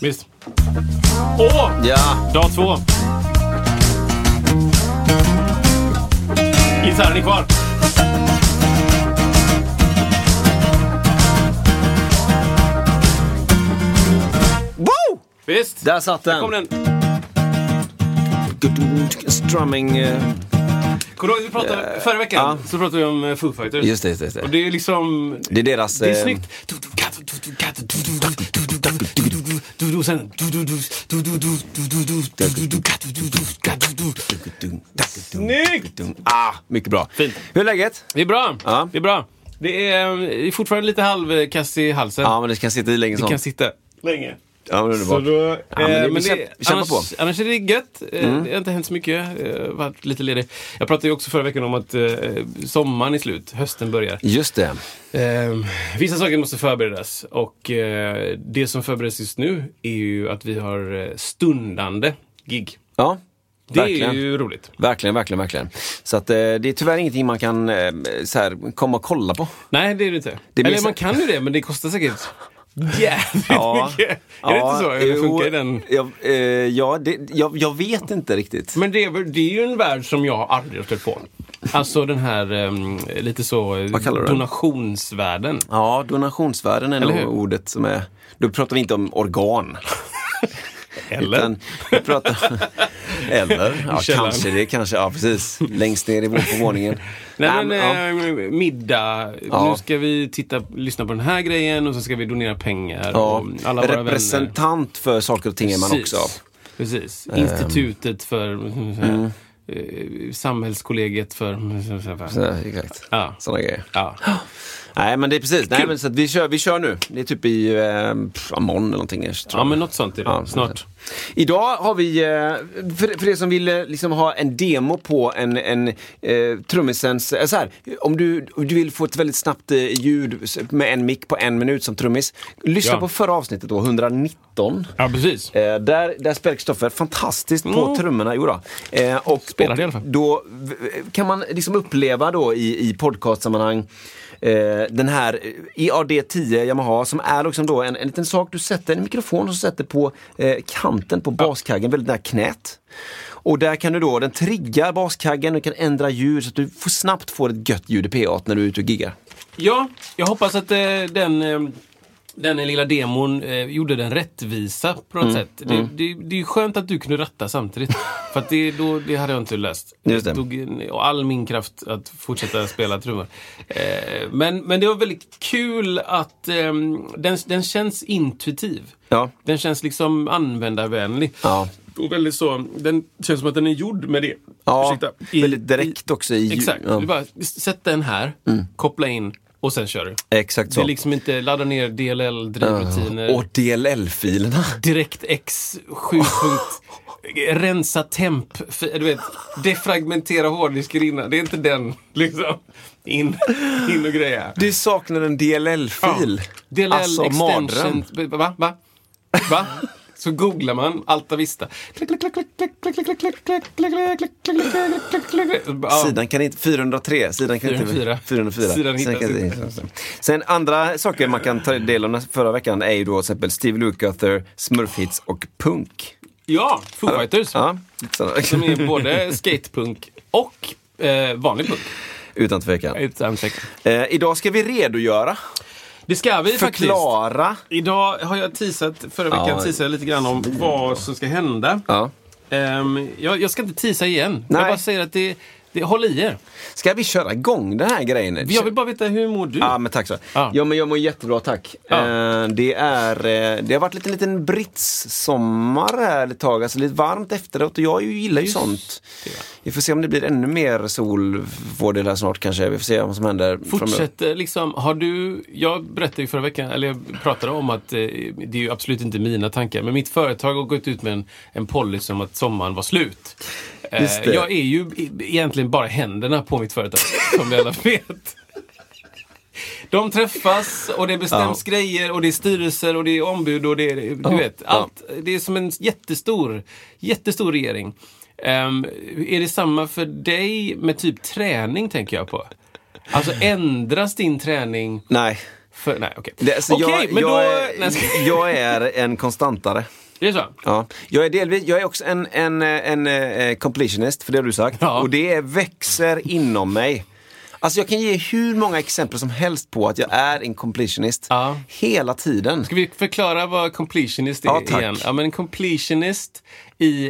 Visst. Åh! Ja! Dag 2. Gitarren är kvar. Woo! Visst. Där satt den. Där kom den. Strumming. Kommer du prata förra veckan? Så pratade vi om Foo Fighters. Just det. Och det är liksom... Det är deras... Det är snyggt. Snyggt! Mycket bra. Fint. Hur är läget? Det är bra. Det är fortfarande lite halvkast i halsen. Ja, men det kan sitta i länge. Det kan sitta länge. Ja, men så då, men det, annars är det gött. Det har inte hänt så mycket. Varit lite ledig. Jag pratade ju också förra veckan om att sommaren är slut, hösten börjar. Just det. Vissa saker måste förberedas. Och det som förbereds just nu är ju att vi har stundande gig. Ja. Det verkligen. Är ju roligt. Verkligen. Så att, det är tyvärr ingenting man kan så här, komma och kolla på. Nej, det är det inte. Eller man kan ju det, men det kostar säkert... Jävligt mycket. Är det inte så? Hur funkar den? Jag vet inte riktigt. Men det är ju en värld som jag aldrig har stött på. Alltså den här lite så donationsvärlden. Ja, donationsvärlden är nog ordet som är... Då pratar vi inte om organ. Eller? Eller? Ja, kanske. Ja, precis. Längst ner i på våningen. Nej, middag. Ja. Nu ska vi lyssna på den här grejen och så ska vi donera pengar. Ja. Och alla våra representant vänner. För saker och ting är man också. Precis. Institutet för... samhällskollegiet för... Exakt. Ja. Sådana grejer. Ja. Nej, men det är precis. Nej, men så att vi kör nu. Det är typ i morgon eller någonting. Ja, men något sånt är det. Ja, snart. Idag har vi, för er som vill liksom ha en demo på en trummisens, så här, om du vill få ett väldigt snabbt ljud med en mick på 1 minut som trummis, lyssna på förra avsnittet då, 119. Ja, precis. Där spelar Kristoffer fantastiskt på trummorna. Jo då. Och spelar det i alla fall. Då kan man liksom uppleva då i podcastsammanhang den här EAD10 Yamaha som är liksom då en liten sak du sätter, en mikrofon som sätter på kanten på baskaggen, väldigt där knät. Och där kan du då, den triggar baskaggen och kan ändra ljud så att du snabbt får ett gött ljud i P8 när du är ute och giggar. Ja, jag hoppas att den lilla demon gjorde den rättvisa på något sätt. Det är ju skönt att du kunde ratta samtidigt. För att det hade jag inte löst. Det tog all min kraft att fortsätta spela trummor. Men det var väldigt kul att den känns intuitiv. Ja. Den känns liksom användarvänlig. Ja. Och väldigt så, den känns som att den är gjord med det. Ja, väldigt direkt också. Exakt, du bara sätt den här, koppla in. Och sen kör du. Exakt så. Det är liksom inte ladda ner DLL-drivrutiner. Och DLL-filerna. DirectX 7. Rensa temp. Du vet, defragmentera hårddisker innan. Det är inte den liksom. In och grejer. Du saknar en DLL-fil. Ja. DLL alltså, extension. Va? Så googlar man Alta Vista. Sidan kan inte 403, sidan kan inte 404. Sen andra saker man kan ta del av förra veckan är ju då till exempel Steve Lukather, Smurfhits och punk. Ja, Foo Fighters. Som är både skatepunk och vanlig punk. Utan tvekan. Idag ska vi redogöra. Det ska vi förklara. Faktiskt. Idag har jag teasat, förra veckan teasade jag lite grann om vad som ska hända. Jag ska inte teasa igen. Nej. Jag bara säger att det Håll i er. Ska vi köra igång den här grejen? Jag vill bara veta, hur mår du? Ja, men tack så. Ah. Ja, men jag mår jättebra, tack. Ah. Det har varit lite liten britssommar här ett tag. Alltså lite varmt efteråt, och jag gillar ju sånt. Ja. Vi får se om det blir ännu mer sol vår del här snart kanske. Vi får se vad som händer. Fortsätt liksom, jag berättade ju förra veckan, eller jag pratade om att det är ju absolut inte mina tankar, men mitt företag har gått ut med en policy om att sommaren var slut. Jag är ju egentligen bara händerna på mitt företag, som vi alla vet. De träffas och det bestäms grejer, och det är styrelser och det är ombud och det är, du vet, allt. Det är som en jättestor regering. Är det samma för dig med typ träning, tänker jag på? Alltså, ändras din träning? Nej, okej. Jag är en konstantare. Det är så. Ja. Jag är också en completionist, för det har du sagt. Ja. Och det växer inom mig. Alltså, jag kan ge hur många exempel som helst på att jag är en completionist hela tiden. Ska vi förklara vad completionist är igen? Ja, men en completionist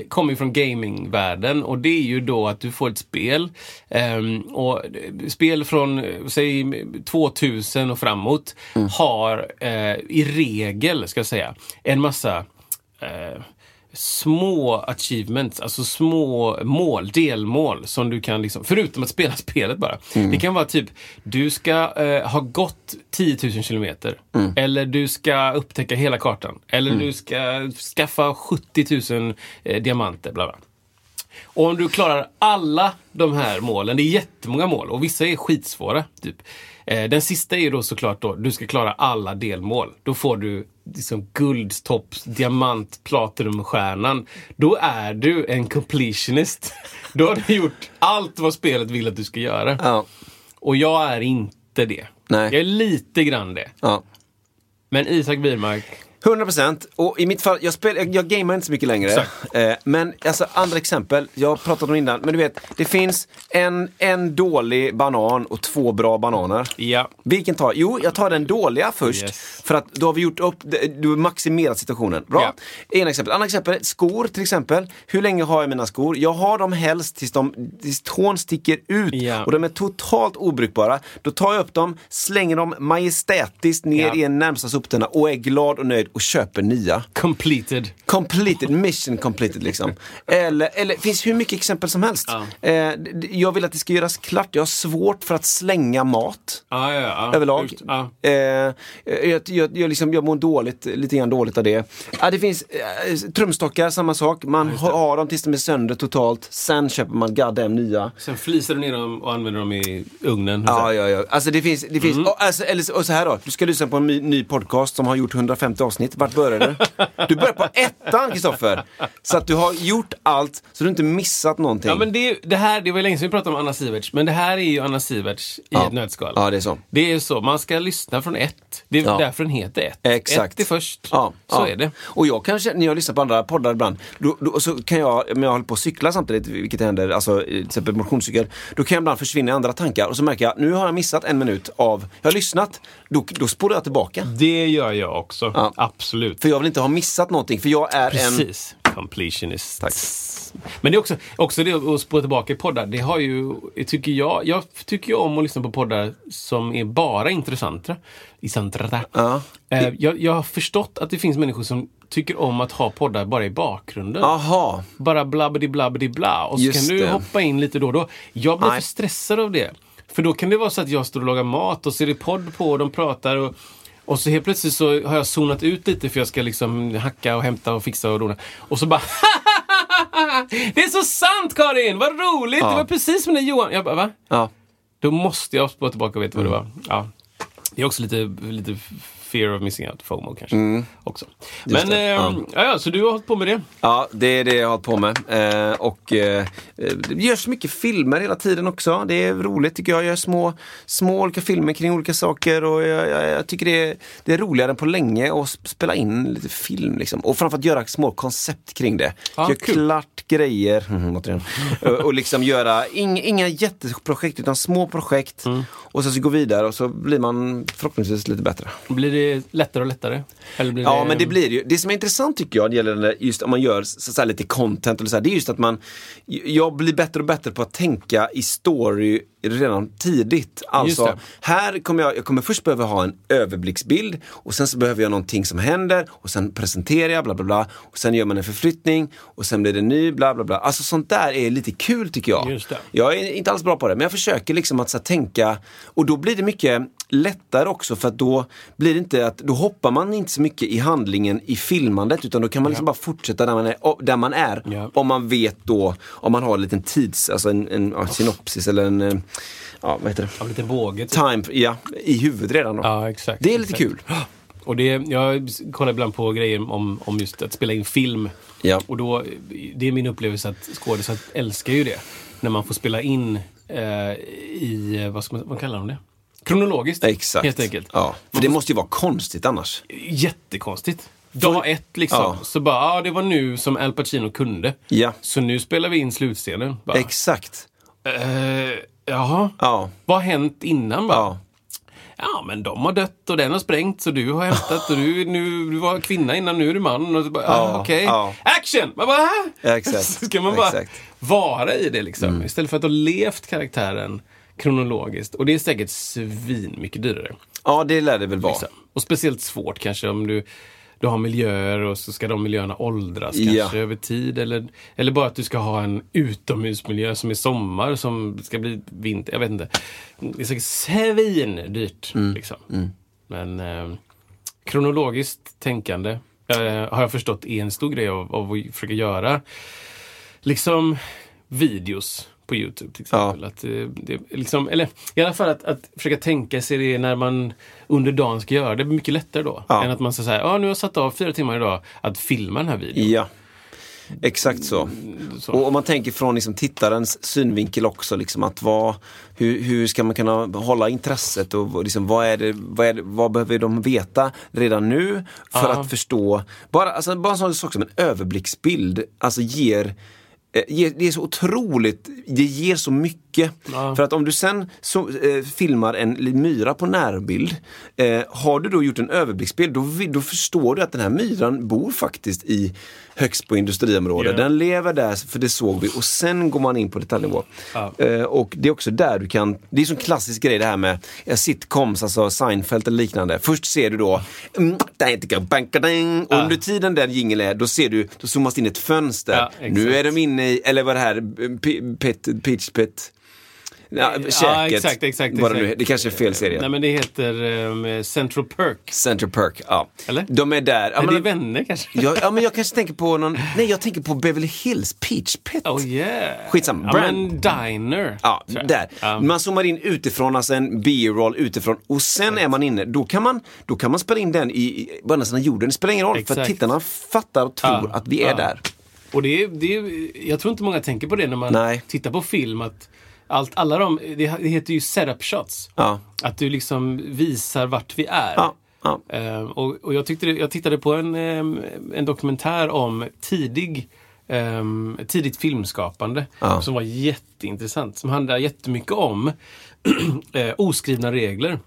kommer från gamingvärlden, och det är ju då att du får ett spel, och spel från säg 2000 och framåt har i regel, ska jag säga, en massa små achievements, alltså små mål, delmål som du kan liksom, förutom att spela spelet bara. Det kan vara typ, du ska ha gått 10 000 kilometer, eller du ska upptäcka hela kartan, eller du ska skaffa 70 000 diamanter, bla bla. Och om du klarar alla de här målen, det är jättemånga mål, och vissa är skitsvåra, typ. Den sista är ju då såklart då, du ska klara alla delmål. Då får du liksom guldstopp, diamant, platinumstjärnan. Då är du en completionist. Då har du gjort allt vad spelet vill att du ska göra. Ja. Och jag är inte det. Nej. Jag är lite grann det. Ja. Men Isak Birmark... 100%. Och i mitt fall, jag gamer inte så mycket längre. Men alltså, andra exempel, jag pratade om innan, men du vet, det finns en dålig banan och 2 bra bananer. Ja. Vilken tar? Jo, jag tar den dåliga först, för att då har vi gjort upp, du har maximerat situationen. Bra. Ja. En exempel. Andra exempel, skor till exempel. Hur länge har jag mina skor? Jag har dem helst tills tån sticker ut, och de är totalt obrukbara. Då tar jag upp dem, slänger dem majestätiskt ner i en närmsta soptunna och är glad och nöjd och köper nya. Completed. Mission completed, liksom. Eller finns hur mycket exempel som helst. Jag vill att det ska göras klart. Jag har svårt för att slänga mat överlag. Jag mår dåligt, lite grann dåligt av det. Det finns trumstockar, samma sak. Man har dem tills de är sönder totalt. Sen köper man goddamn nya. Sen flisar du ner dem och använder dem i ugnen. Ja. Alltså, det finns och så här då. Du ska lyssna på en ny podcast som har gjort 150 avsnitt. Vart börjar du? Du börjar på 1:an, Kristoffer. Så att du har gjort allt, så du inte missat någonting. Ja, men det var ju länge sedan vi pratade om Anna Siverts, men det här är ju Anna Siverts i ett nötskal. Ja, det är så. Det är så, man ska lyssna från 1. Det är därför den heter 1. Exakt. 1 är först. Ja. Så är det. Och jag kanske, när jag lyssnar på andra poddar ibland, då så kan jag, men jag håller på att cykla samtidigt, vilket händer, alltså till exempel motionscykel, då kan jag ibland försvinna i andra tankar, och så märker jag, nu har jag missat en minut av, jag har lyssnat, då spårar jag tillbaka. Det gör jag också. Ja. Absolut. För jag vill inte ha missat någonting, för jag är en completionist. Tack. Men det är också det att spå tillbaka i poddar. Det har ju, jag tycker om att lyssna på poddar som är bara intressanta. Jag har förstått att det finns människor som tycker om att ha poddar bara i bakgrunden. Aha. Bara blabbidi bla. Och så just kan du hoppa in lite då och då. Jag blir för stressad av det. För då kan det vara så att jag står och lagar mat och ser det podd på och de pratar, och så helt plötsligt så har jag zonat ut lite, för jag ska liksom hacka och hämta och fixa och dona. Och så bara, det är så sant, Karin! Vad roligt! Ja. Det var precis som när Johan... Jag bara, va? Ja. Då måste jag spå tillbaka och veta vad det var. Ja. Det är också lite fear of missing out, FOMO kanske. Också. Men så du har hållit på med det? Ja, det är det jag har hållit på med. Det görs mycket filmer hela tiden också. Det är roligt, tycker jag. Jag gör små olika filmer kring olika saker, och jag tycker det är roligare än på länge att spela in lite film liksom. Och framförallt göra små koncept kring det. Gör klart grejer och liksom göra inga jätteprojekt utan små projekt, och sen så gå vidare, och så blir man förhoppningsvis lite bättre. Blir det bli lättare och lättare? Eller blir ja, det... men det blir ju. Det som är intressant tycker jag, det gäller den där, just om man gör så lite content och så här, det är just att jag blir bättre och bättre på att tänka i story redan tidigt. Alltså, här kommer jag kommer först behöva ha en överblicksbild och sen så behöver jag någonting som händer och sen presenterar jag bla bla bla och sen gör man en förflyttning och sen blir det ny bla bla bla. Alltså sånt där är lite kul tycker jag. Just det. Jag är inte alls bra på det, men jag försöker liksom att så här, tänka, och då blir det mycket lättare också, för att då blir det inte att, då hoppar man inte så mycket i handlingen i filmandet, utan då kan man liksom bara fortsätta där man är om man vet då, om man har en liten tids, alltså en synopsis eller en vad heter det? En liten båge. Typ. Ja, i huvudet redan då. Ja, exakt. Det är lite kul. Och det, jag kollar ibland på grejer om just att spela in film. Ja. Och då, det är min upplevelse att skådespelare älskar ju det. När man får spela in i, vad kallar de det? Kronologiskt. Exakt. Helt enkelt. Ja. För det måste ju vara konstigt annars. Jättekonstigt. Dag ett liksom. Ja. Så bara, det var nu som Al Pacino kunde. Ja. Så nu spelar vi in slutscenen. Bara. Exakt. Jaha. Ja. Vad har hänt innan bara? Ja. Ja, men de har dött och den har sprängt, så du har hämtat och du var kvinna innan, nu är du man. Och så bara, okej. Ja. Action! Man bara, exakt. Så ska man bara vara i det liksom. Istället för att ha levt karaktären kronologiskt. Och det är säkert svin mycket dyrare. Ja, det lär det väl vara. Liksom. Och speciellt svårt kanske om du har miljöer och så ska de miljöerna åldras kanske över tid. Eller bara att du ska ha en utomhusmiljö som är sommar som ska bli vinter. Jag vet inte. Det är säkert svindyrt liksom. Mm. Men kronologiskt tänkande har jag förstått är en stor grej av att försöka göra liksom videos på YouTube till exempel. Ja. Att, det, liksom, eller i alla fall att försöka tänka sig det när man under dagen ska göra det, blir mycket lättare då. Ja. Än att man ska säga, nu har jag satt av 4 timmar idag att filma den här videon. Ja, exakt så. Och om man tänker från liksom, tittarens synvinkel också, liksom, att hur ska man kunna hålla intresset och liksom, vad behöver de veta redan nu för att förstå. Bara en sån sak som en överblicksbild alltså ger... Det är så otroligt, det ger så mycket. För att om du sen filmar en myra på närbild, har du då gjort en överblicksbild, då förstår du att den här myran bor faktiskt i högst på industriområdet. Den lever där, för det såg vi. Och sen går man in på detaljnivå. Och det är också där du kan, det är så en klassisk grej det här med sitcoms, alltså Seinfeld eller liknande. Först ser du då och under tiden där jingeln är, då ser du, då zoomas in ett fönster. Nu är de inne i, eller vad det här Peach Pit. Exakt. Det kanske är fel serie. Nej, men det heter Central Perk. Central Perk, ja. Eller? De är där. Ja, men det är vänner kanske. Men jag kanske tänker på någon... Nej, jag tänker på Beverly Hills, Peach Pit. Oh yeah. Skitsamma. Diner. Ja, där. Man zoomar in utifrån, alltså en B-roll utifrån. Och sen är man inne. Då kan man spela in den i bara nästan jorden. Det spelar ingen roll, för att tittarna fattar och tror att vi är där. Och jag tror inte många tänker på det när man tittar på film, att det heter ju setup shots. Ja. Att du liksom visar vart vi är. Ja. Ja. Och jag tittade på en dokumentär om tidigt filmskapande som var jätteintressant, som handlar jättemycket om oskrivna regler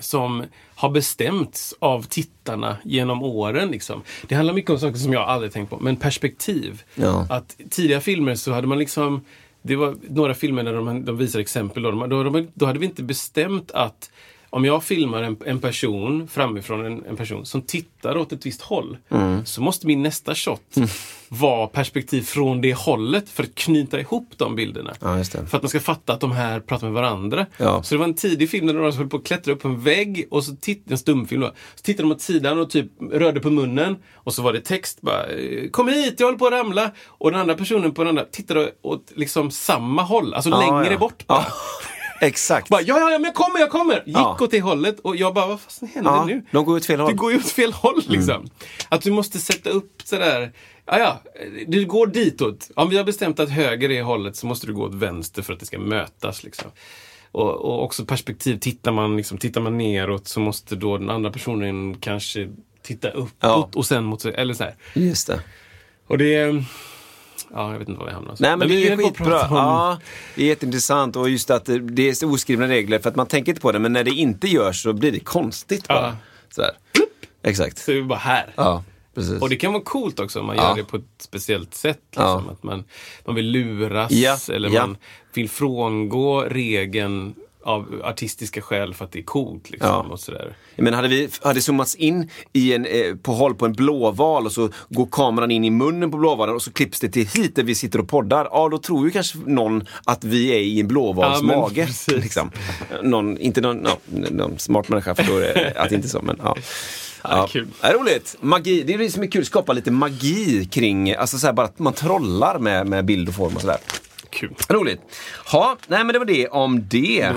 som har bestämts av tittarna genom åren liksom. Det handlar mycket om saker som jag aldrig tänkt på, men perspektiv. Ja. Att tidiga filmer så hade man liksom, det var några filmer där de visar exempel då hade vi inte bestämt att om jag filmar en person framifrån en person som tittar åt ett visst håll, så måste min nästa shot vara perspektiv från det hållet för att knyta ihop de bilderna. Ja, just det. För att man ska fatta att de här pratar med varandra. Ja. Så det var en tidig film där de höll på att klättra upp en vägg och så en stumfilm då. Så tittade de åt sidan och typ rörde på munnen och så var det text bara, kom hit, jag håller på att ramla. Och den andra personen på den andra tittade åt liksom samma håll, alltså längre bort bara. Exakt. Bara, men jag kommer. Gick åt det hållet och jag bara, vad fan händer nu? De går ut fel håll. Det går ju åt fel håll liksom. Att du måste sätta upp sådär, du går ditåt. Om vi har bestämt att höger är hållet så måste du gå åt vänster för att det ska mötas liksom. Och också perspektiv, tittar man neråt så måste då den andra personen kanske titta uppåt och sen mot sig, eller så här. Just det. Och det jag vet inte vad vi hamnar. Nej, men det är skitbra. Det är jätteintressant. Och just att det är oskrivna regler, för att man tänker inte på det, men när det inte görs så blir det konstigt bara. så här. Exakt. Så är vi bara här. Ja, precis. Och det kan vara coolt också om man gör det på ett speciellt sätt liksom, att man vill luras eller man vill frångå regeln av artistiska skäl för att det är coolt liksom, och sådär. Men hade zoomats in i på håll på en blåval och så går kameran in i munnen på blåvalen och så klipps det till hit där vi sitter och poddar, då tror ju kanske någon att vi är i en blåvals mage liksom. Någon smart människa förstår att det inte är så, men kul. Är roligt. Magi, det är det som är kul, skapa lite magi kring, alltså så här, bara att man trollar med bild och form och sådär. Kul. Roligt. Ja, nej men det var det om det.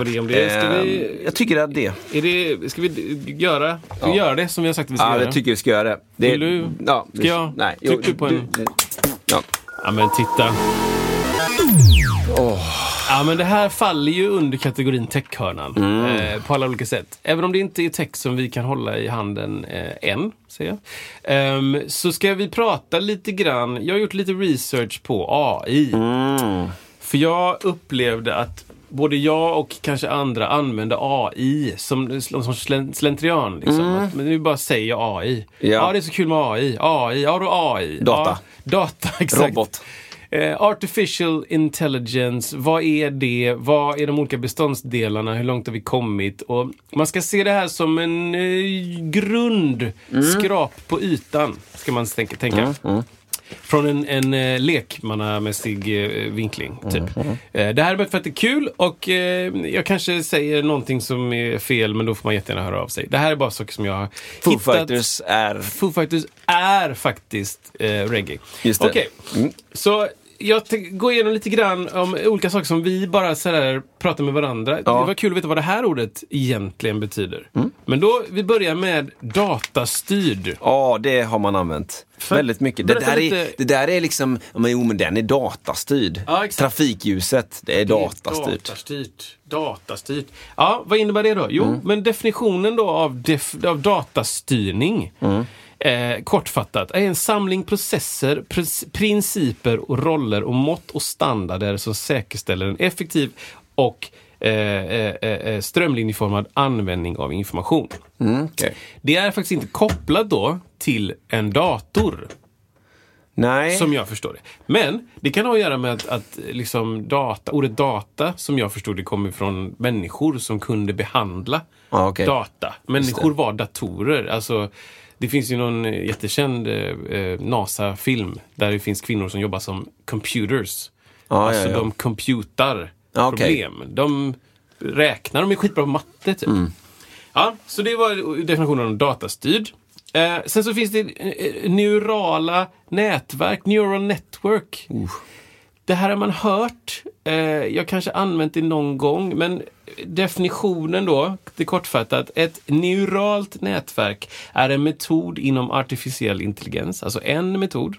Jag tycker att det. Ska vi göra? Ska vi göra det som vi har sagt att vi ska göra? Ja, jag tycker vi ska göra det. Vill du? Ja, ska jag? Nej. Tycker du på en? Ja, men titta. Ja, men det här faller ju under kategorin tech-hörnan på alla olika sätt. Även om det inte är tech som vi kan hålla i handen än, säger jag. Så ska vi prata lite grann. Jag har gjort lite research på AI. För jag upplevde att både jag och kanske andra använder AI som slentrian liksom. Men nu bara säger AI. Det är så kul med AI. AI. Data, exakt. Robot. Artificial intelligence, vad är det? Vad är de olika beståndsdelarna? Hur långt har vi kommit? Och man ska se det här som en grundskrap på ytan, ska man tänka. Från en lekmannamässig vinkling, typ. Det här är för att det är kul, och jag kanske säger någonting som är fel, men då får man jättegärna höra av sig. Det här är bara saker som jag har hittat. Foo Fighters är faktiskt reggae. Just det. Okej, så jag går igenom lite grann om olika saker som vi bara så här pratar med varandra. Ja. Det var kul att veta vad det här ordet egentligen betyder. Men då, vi börjar med datastyrd. Ja, det har man använt väldigt mycket. Det där är liksom, men den är datastyrd. Ja, trafikljuset, det är datastyrd. Datastyrt. Ja, vad innebär det då? Jo, men definitionen då av datastyrning... kortfattat är en samling processer, principer och roller och mått och standarder som säkerställer en effektiv och strömlinjeformad användning av information. Okay. Det är faktiskt inte kopplat då till en dator. Nej. Som jag förstår det. Men det kan ha att göra med att liksom ordet data, som jag förstod det, kommer från människor som kunde behandla data. Människor var datorer, alltså. Det finns ju någon jättekänd NASA-film där det finns kvinnor som jobbar som computers. De computar problem. De räknar, de är skitbra på matte typ. Ja, så det var definitionen av datastyrd. Sen så finns det neurala nätverk, neural network. Det här har man hört. Jag kanske använt det någon gång, men definitionen då, det kortfattat, ett neuralt nätverk är en metod inom artificiell intelligens, alltså en metod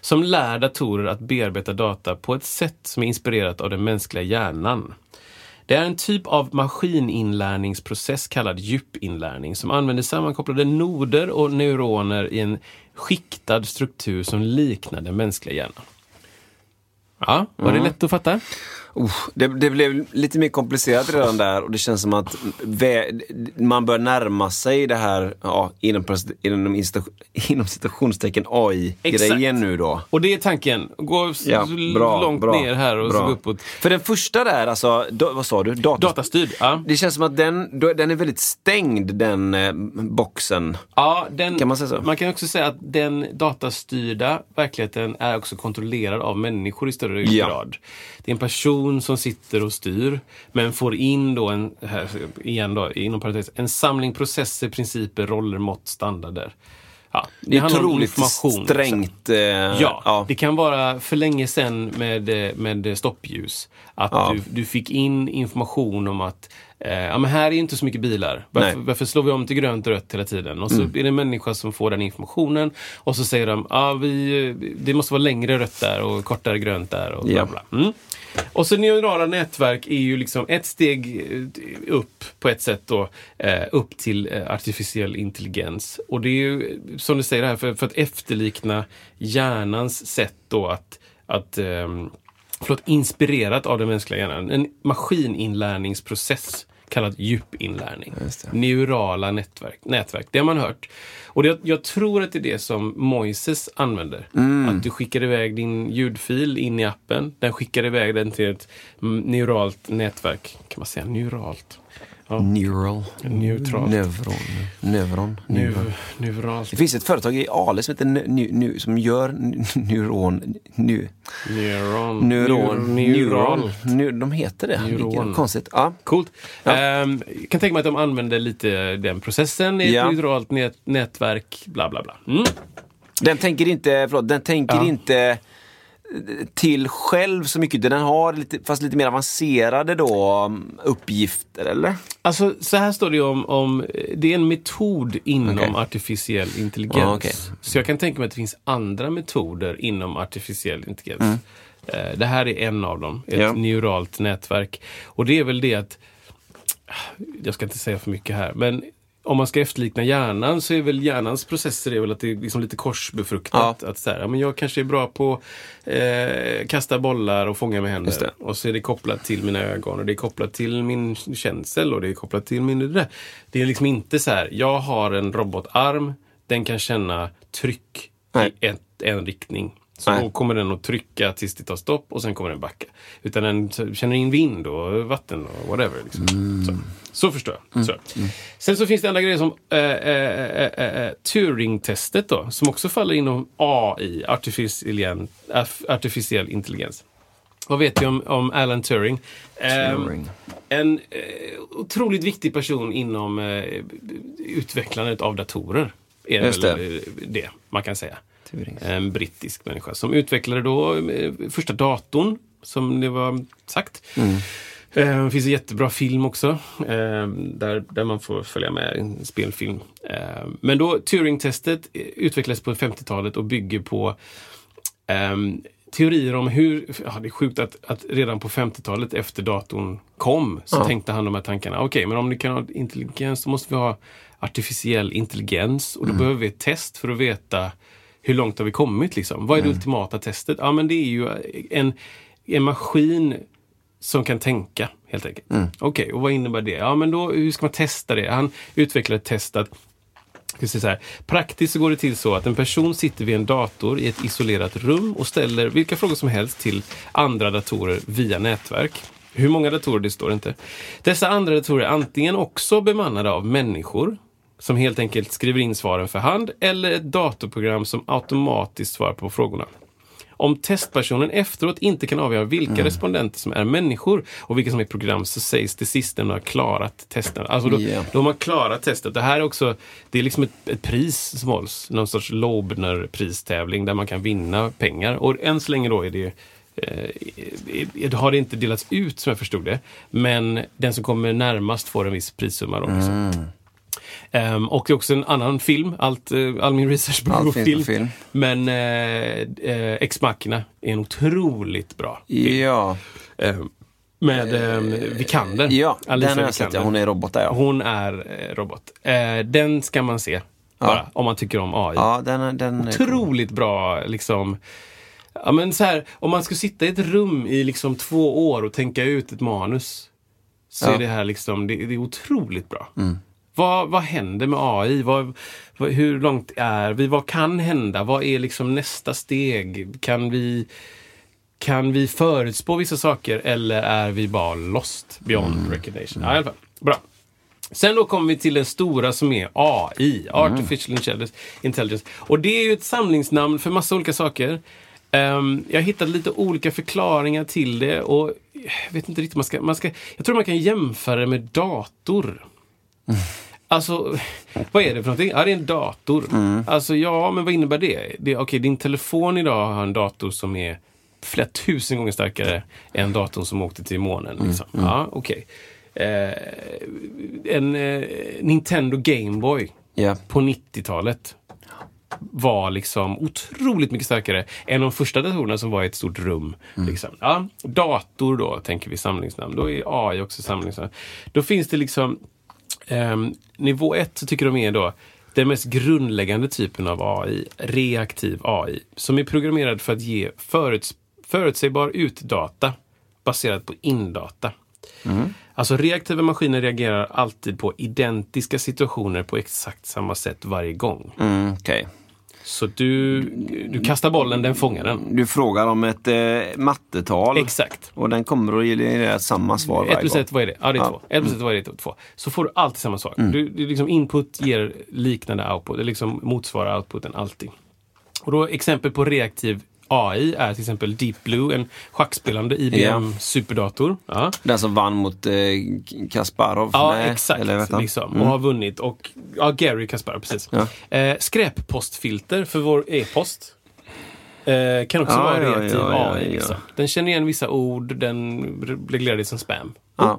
som lär datorer att bearbeta data på ett sätt som är inspirerat av den mänskliga hjärnan. Det är en typ av maskininlärningsprocess kallad djupinlärning som använder sammankopplade noder och neuroner i en skiktad struktur som liknar den mänskliga hjärnan. Ja, var det lätt att fatta? Det blev lite mer komplicerat redan där, och det känns som att man bör närma sig det här inom citationstecken AI-grejen nu då. Och det är tanken. Gå långt ner här och så uppåt. För den första där, alltså, vad sa du? Datastyrd. Ja. Det känns som att den är väldigt stängd, den boxen. Ja, kan man säga så? Man kan också säga att den datastyrda verkligheten är också kontrollerad av människor i större grad. Det är en person som sitter och styr, men får in då en samling processer, principer, roller, mått, standarder. Ja, det är otroligt strängt. Det kan vara för länge sedan med stoppljus. Att du fick in information om att men här är inte så mycket bilar. Varför slår vi om till grönt och rött hela tiden? Och så är det en människa som får den informationen, och så säger de, det måste vara längre rött där och kortare grönt där och bla bla. Och så neurala nätverk är ju liksom ett steg upp på ett sätt då, upp till artificiell intelligens. Och det är ju, som du säger här, för att efterlikna hjärnans sätt då inspirerat av den mänskliga hjärnan. En maskininlärningsprocess kallad djupinlärning. Neurala nätverk. Det har man hört. Och det, jag tror att det är det som Moises använder. Att du skickar iväg din ljudfil in i appen. Den skickar iväg den till ett neuralt nätverk. Kan man säga neuralt? Ja. Neuron. Det finns ett företag i Ale som heter som gör neuron. De heter det. Vilket konstigt. Ja. Coolt. Ja. Kan tänka mig att de använder lite den processen i ett neuralt nätverk, bla bla bla. Den tänker inte till själv så mycket, den har lite, fast lite mer avancerade då uppgifter, eller? Alltså så här står det om det är en metod inom artificiell intelligens. Så jag kan tänka mig att det finns andra metoder inom artificiell intelligens. Det här är en av dem, ett neuralt nätverk, och det är väl det att jag ska inte säga för mycket här, men om man ska efterlikna hjärnan så är väl hjärnans processer är väl att det är liksom lite korsbefruktat. Att så här, men jag kanske är bra på kasta bollar och fånga med händer. Och så är det kopplat till mina ögon, och det är kopplat till min känsel, och det är kopplat till min... Det är liksom inte så här, jag har en robotarm, den kan känna tryck i en riktning. Så då kommer den att trycka tills det tar stopp, och sen kommer den backa. Utan den känner in vind och vatten och whatever. Liksom. Så förstår jag. Sen så finns det andra grejer som Turing-testet då, som också faller inom AI, artificiell intelligens. Vad vet vi om Alan Turing? En otroligt viktig person inom utvecklandet av datorer. Är det man kan säga. Turing. En brittisk människa som utvecklade då första datorn, som det var sagt. Det finns en jättebra film också där man får följa med en spelfilm. Men då Turing-testet utvecklades på 50-talet och bygger på teorier om hur... det är sjukt att redan på 50-talet efter datorn kom så tänkte han de här tankarna. Okej, men om vi kan ha intelligens så måste vi ha artificiell intelligens, och då behöver vi ett test för att veta hur långt har vi kommit liksom. Vad är det ultimata testet? Ja, men det är ju en maskin som kan tänka, helt enkelt. Okej, och vad innebär det? Ja, men då, hur ska man testa det? Han utvecklade ett test att, ska säga så här, praktiskt så går det till så att en person sitter vid en dator i ett isolerat rum och ställer vilka frågor som helst till andra datorer via nätverk. Hur många datorer, det står inte. Dessa andra datorer är antingen också bemannade av människor som helt enkelt skriver in svaren för hand, eller ett datorprogram som automatiskt svarar på frågorna. Om testpersonen efteråt inte kan avgöra vilka respondenter som är människor och vilka som är program, så sägs det sist när man har klarat testen. Alltså då har man klarat testet. Det här är också, det är liksom ett pris som hålls, någon sorts Loebner-pristävling där man kan vinna pengar. Och än så länge då är det har det inte delats ut som jag förstod det, men den som kommer närmast får en viss prissumma då också. Och det är också en annan film, all min research på film. Men Ex Machina är en otroligt bra film. Ja. Med Vikander. Ja, Alicia den har jag sett. Hon är robot där, ja. Hon är robot. Den ska man se, bara, om man tycker om AI. Ja, den otroligt bra liksom... Ja, men så här, om man ska sitta i ett rum i liksom 2 år och tänka ut ett manus, så är det här liksom, det är otroligt bra. Vad händer med AI? Hur långt är vi? Vad kan hända? Vad är liksom nästa steg? Kan vi förutspå vissa saker, eller är vi bara lost beyond recognition? Ja, i alla fall. Bra. Sen då kommer vi till den stora som är AI, Artificial Intelligence. Och det är ju ett samlingsnamn för massa olika saker. Jag hittade lite olika förklaringar till det, och jag vet inte riktigt, jag tror man kan jämföra det med dator. Alltså, vad är det för någonting? Ja, det är en dator. Alltså, ja, men vad innebär det? Okej, din telefon idag har en dator som är flera 1000 gånger starkare än datorn som åkte till månen. Liksom. Ja, okej. En Nintendo Game Boy på 90-talet var liksom otroligt mycket starkare än de första datorerna som var i ett stort rum. Liksom. Ja, dator då, tänker vi samlingsnamn. Då är AI också samlingsnamn. Då finns det liksom... nivå 1, så tycker de är då den mest grundläggande typen av AI, reaktiv AI, som är programmerad för att ge förutsägbar utdata baserat på indata. Alltså reaktiva maskiner reagerar alltid på identiska situationer på exakt samma sätt varje gång. Mm, okej. Okay. Så du kastar bollen, den fångar den. Du frågar om ett mattetal. Exakt. Och den kommer att generera samma svar varje gång. 1 + 1, vad är det? Ja, det är 2. 1 + 1, vad är det? 2. Så får du alltid samma svar. Mm. Du liksom input ger liknande output. Det liksom motsvarar outputen alltid. Och då exempel på reaktiv AI är till exempel Deep Blue, en schackspelande IBM-superdator. Ja. Den som vann mot Kasparov. Ja, nej, exakt. Eller liksom, och har vunnit. Och, ja, Gary Kasparov, precis. Ja. Skräppostfilter för vår e-post. Kan också vara reaktiv AI. Liksom. Den känner igen vissa ord, den reglerar det som spam.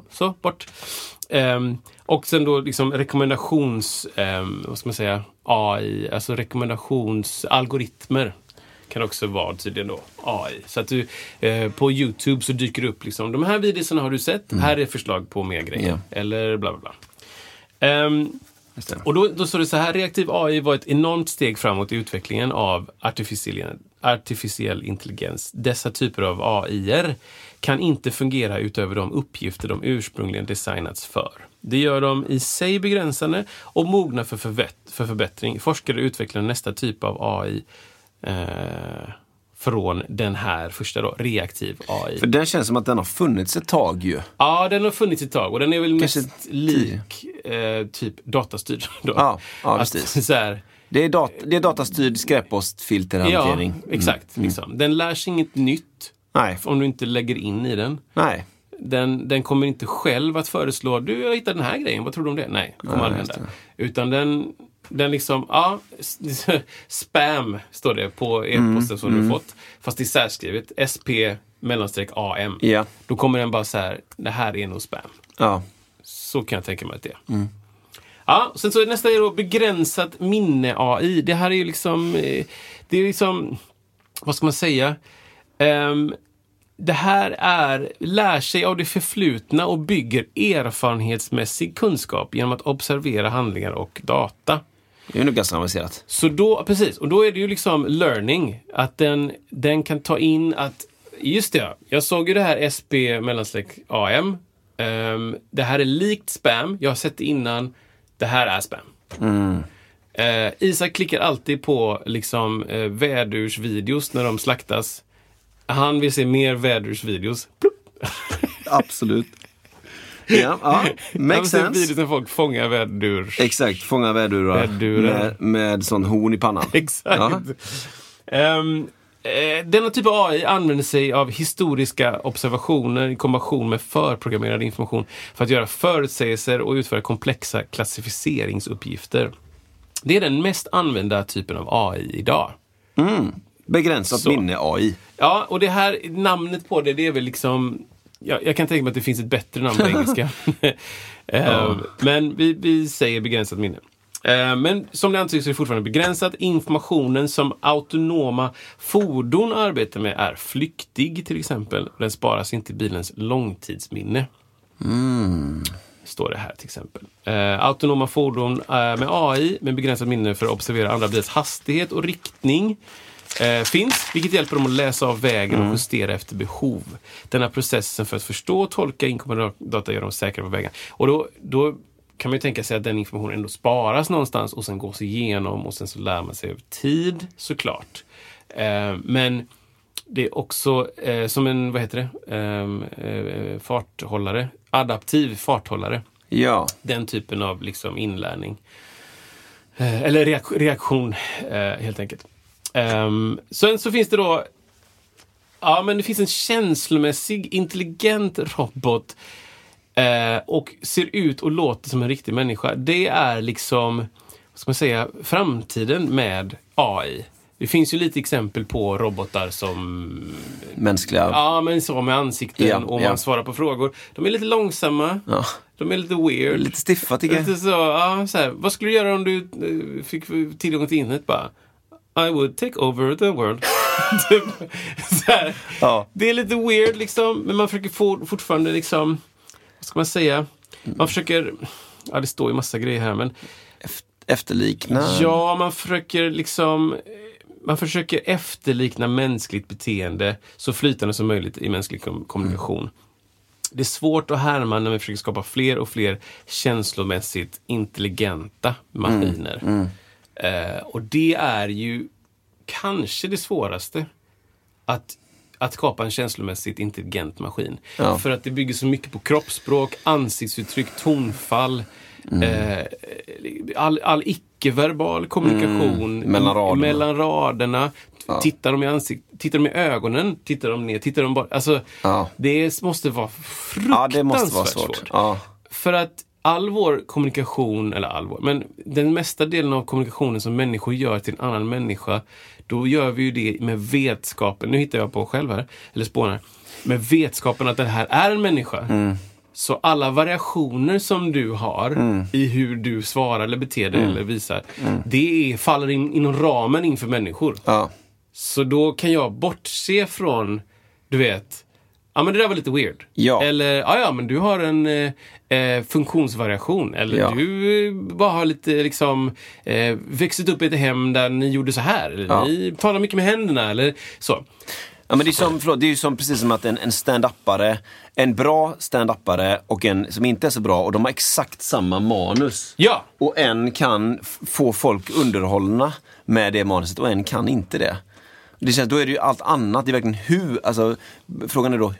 Så, bort. Och sen då liksom rekommendations... vad ska man säga? AI, alltså rekommendationsalgoritmer. Kan också vara tydligen då AI. Så att du på YouTube så dyker det upp liksom, de här videorna har du sett, här är förslag på mer grejer. Yeah. Eller bla bla bla. Och då står det så här: reaktiv AI var ett enormt steg framåt i utvecklingen av artificiell intelligens. Dessa typer av AI:er kan inte fungera utöver de uppgifter de ursprungligen designats för. Det gör de i sig begränsande och mogna för förbättring. Forskare utvecklar nästa typ av AI från den här första då, reaktiv AI. För den känns som att den har funnits ett tag ju. Ja, den har funnits ett tag och den är väl kanske mest lik typ datastyrd då. Ja, precis. Så här, det är datastyrd skräppostfilterhantering. Ja, exakt. Liksom. Den lär sig inget nytt. Nej. Om du inte lägger in i den. Nej. Den kommer inte själv att föreslå, du, jag hittar den här grejen, vad tror du om det? Nej, det kommer aldrig hända. Utan den liksom, spam står det på e-posten som du fått. Fast det är särskrivet, sp-am. Yeah. Då kommer den bara så här, det här är nog spam. Ja. Så kan jag tänka mig att det är. Ja, sen så nästa är då begränsat minne AI. Det här är ju liksom, det är liksom, vad ska man säga? Det här är, lär sig av det förflutna och bygger erfarenhetsmässig kunskap genom att observera handlingar och data. Det är nog ganska avancerat. Så då, precis, och då är det ju liksom learning, att den kan ta in att, just det, jag såg ju det här sp-am, det här är likt spam, jag har sett det innan, det här är spam. Isak klickar alltid på liksom vädursvideos när de slaktas. Han vill se mer vädersvideos. Absolut. Ja, makes sense. Han vill se videos när folk fångar vädur. Exakt, fångar vädurar med sån horn i pannan. Exakt. Ja. Denna typ av AI använder sig av historiska observationer i kombination med förprogrammerad information för att göra förutsägelser och utföra komplexa klassificeringsuppgifter. Det är den mest använda typen av AI idag. Begränsat minne AI. Ja, och det här namnet på det är väl liksom... Jag kan tänka mig att det finns ett bättre namn på engelska. Men vi säger begränsat minne. Men som det antyds är det fortfarande begränsat. Informationen som autonoma fordon arbetar med är flyktig till exempel. Den sparas inte i bilens långtidsminne. Står det här till exempel. Autonoma fordon med AI med begränsat minne för att observera andra bilens hastighet och riktning. Finns, vilket hjälper dem att läsa av vägen och justera efter behov. Den här processen för att förstå och tolka inkommande data gör dem säkra på vägen. Och då kan man ju tänka sig att den informationen ändå sparas någonstans och sen gås igenom och sen så lär man sig över tid, såklart. Men det är också som en, vad heter det? Farthållare. Adaptiv farthållare. Ja. Den typen av liksom inlärning. Eller reaktion helt enkelt. Sen så finns det då, men det finns en känslomässig, intelligent robot och ser ut och låter som en riktig människa. Det är liksom, vad ska man säga, framtiden med AI. Det finns ju lite exempel på robotar som... mänskliga. Ja, men så med ansikten och man svarar på frågor. De är lite långsamma. Ja. De är lite weird. Lite stiffa, tycker jag. Lite så, så här, vad skulle du göra om du fick tillgång till internet bara? I would take over the world. Så här. Ja. Det är lite weird liksom, men man försöker fortfarande liksom, vad ska man säga? Man försöker, det står ju massa grejer här, men efterlikna. Ja, man försöker efterlikna mänskligt beteende så flytande som möjligt i mänsklig kommunikation. Det är svårt att härma när vi försöker skapa fler och fler känslomässigt intelligenta maskiner. Och det är ju kanske det svåraste, att skapa en känslomässigt intelligent maskin. Ja. För att det bygger så mycket på kroppsspråk, ansiktsuttryck, tonfall, all icke-verbal kommunikation, mellan raderna. Ja. Tittar de i ögonen, tittar de ner, tittar de bara, alltså det måste vara fruktansvärt svårt. Ja. För att all vår kommunikation, eller men den mesta delen av kommunikationen som människor gör till en annan människa, då gör vi ju det med vetskapen, nu hittar jag på själv här, eller spånar, med vetskapen att det här är en människa. Så alla variationer som du har i hur du svarar eller beter dig eller visar, det faller inom ramen inför människor. Ja. Så då kan jag bortse från, du vet, ja men det där var lite weird. Ja. Eller, ja men du har en funktionsvariation. Eller du bara har lite liksom växt upp i ett hem där ni gjorde så här. Eller ni talar mycket med händerna eller så. Ja, men det är som, förlåt, det är ju som precis som att en stand-upare, en bra stand-upare och en som inte är så bra, och de har exakt samma manus. Ja. Och en kan få folk underhållna med det manuset och en kan inte det. Det känns, då är det ju allt annat, det är verkligen hur, alltså frågan är då,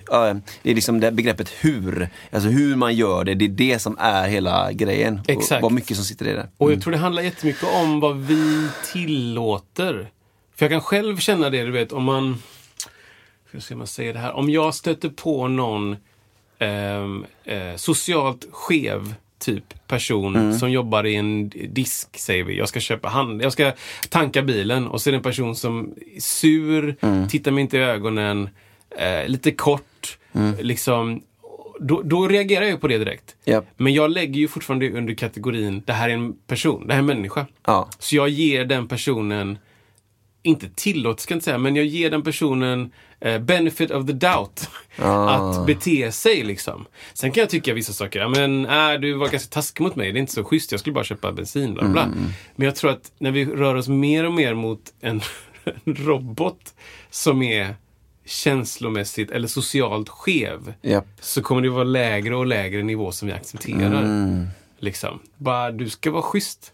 det är liksom det begreppet hur, alltså hur man gör det, det är det som är hela grejen. Exakt. Och vad mycket som sitter i det. Och jag tror det handlar jättemycket om vad vi tillåter. För jag kan själv känna det, du vet, om man, hur ska man säga det här, om jag stöter på någon socialt skev typ person som jobbar i en disk, säger vi. Jag ska köpa jag ska tanka bilen, och så är det en person som är sur, tittar mig inte i ögonen, lite kort, liksom, då reagerar jag på det direkt. Yep. Men jag lägger ju fortfarande under kategorin, det här är en person, det här är en människa. Ja. Så jag ger den personen, inte tillåt ska jag inte säga, men jag ger den personen benefit of the doubt att bete sig liksom. Sen kan jag tycka vissa saker, men du var ganska taskig mot mig, det är inte så schysst, jag skulle bara köpa bensin, bla bla. Men jag tror att när vi rör oss mer och mer mot en robot som är känslomässigt eller socialt skev, så kommer det vara lägre och lägre nivå som vi accepterar. Liksom, bara du ska vara schysst.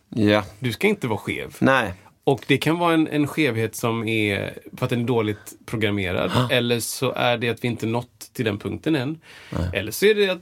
Du ska inte vara skev. Nej. Och det kan vara en skevhet som är för att den är dåligt programmerad. Eller så är det att vi inte nått till den punkten än. Eller så är det att...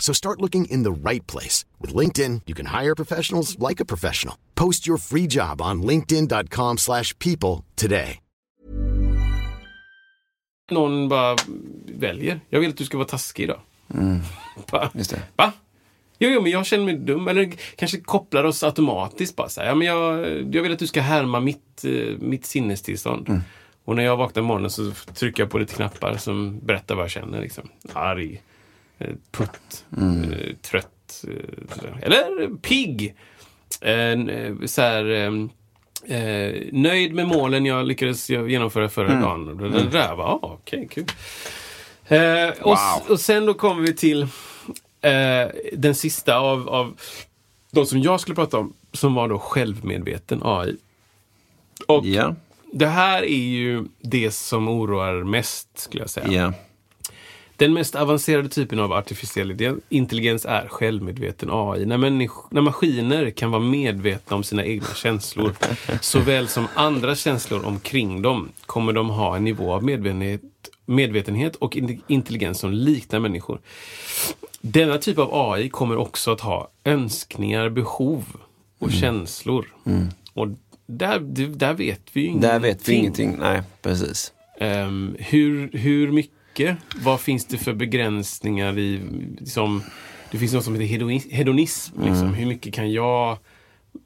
So start looking in the right place. With LinkedIn, you can hire professionals like a professional. Post your free job on linkedin.com/people today. Någon bara väljer. Jag vill att du ska vara taskig idag. Just det. Va? Jo, men jag känner mig dum. Eller kanske kopplar oss automatiskt. Bara så här, ja, men jag vill att du ska härma mitt sinnestillstånd. Och när jag vaknar morgonen så trycker jag på lite knappar som berättar vad jag känner. Liksom. Arg. Putt, trött, eller pigg, nöjd med målen jag lyckades genomföra förra dagen. Det där var okej, kul. Och sen då kommer vi till den sista av de som jag skulle prata om, som var då självmedveten AI. Och yeah. det här är ju det som oroar mest, skulle jag säga. Yeah. Den mest avancerade typen av artificiell intelligens är självmedveten AI. När maskiner kan vara medvetna om sina egna känslor såväl som andra känslor omkring dem, kommer de ha en nivå av medvetenhet och intelligens som liknar människor. Denna typ av AI kommer också att ha önskningar, behov och känslor. Mm. Och där vet vi ju ingenting. Där vet vi ingenting, nej, precis. Hur mycket? Vad finns det för begränsningar i, liksom, det finns något som heter hedonism, liksom. Hur mycket kan jag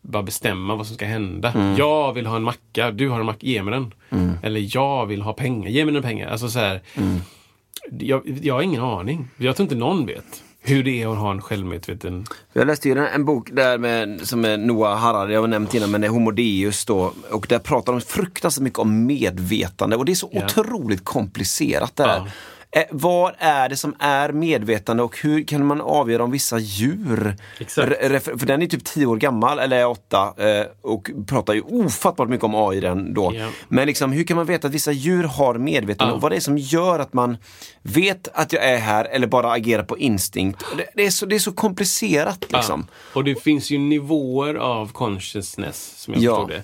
bara bestämma vad som ska hända? Jag vill ha en macka, du har en macka, ge mig den. Eller jag vill ha pengar, ge mig den pengar. Alltså så här, jag har ingen aning. Jag tror inte någon vet hur det är att ha en självmedveten. Jag läste ju en bok där som är Noah Harari, jag har nämnt innan, men det är Homo Deus då, och där pratar de fruktansvärt mycket om medvetande, och det är så otroligt komplicerat det här. Vad är det som är medvetande, och hur kan man avgöra om vissa djur? För den är typ 10 år gammal, eller 8, och pratar ju ofattbart mycket om AI den då. Yeah. Men liksom, hur kan man veta att vissa djur har medvetande, och vad det är som gör att man vet att jag är här, eller bara agerar på instinkt? Det är så komplicerat liksom. Och det finns ju nivåer av consciousness, som jag förstår det.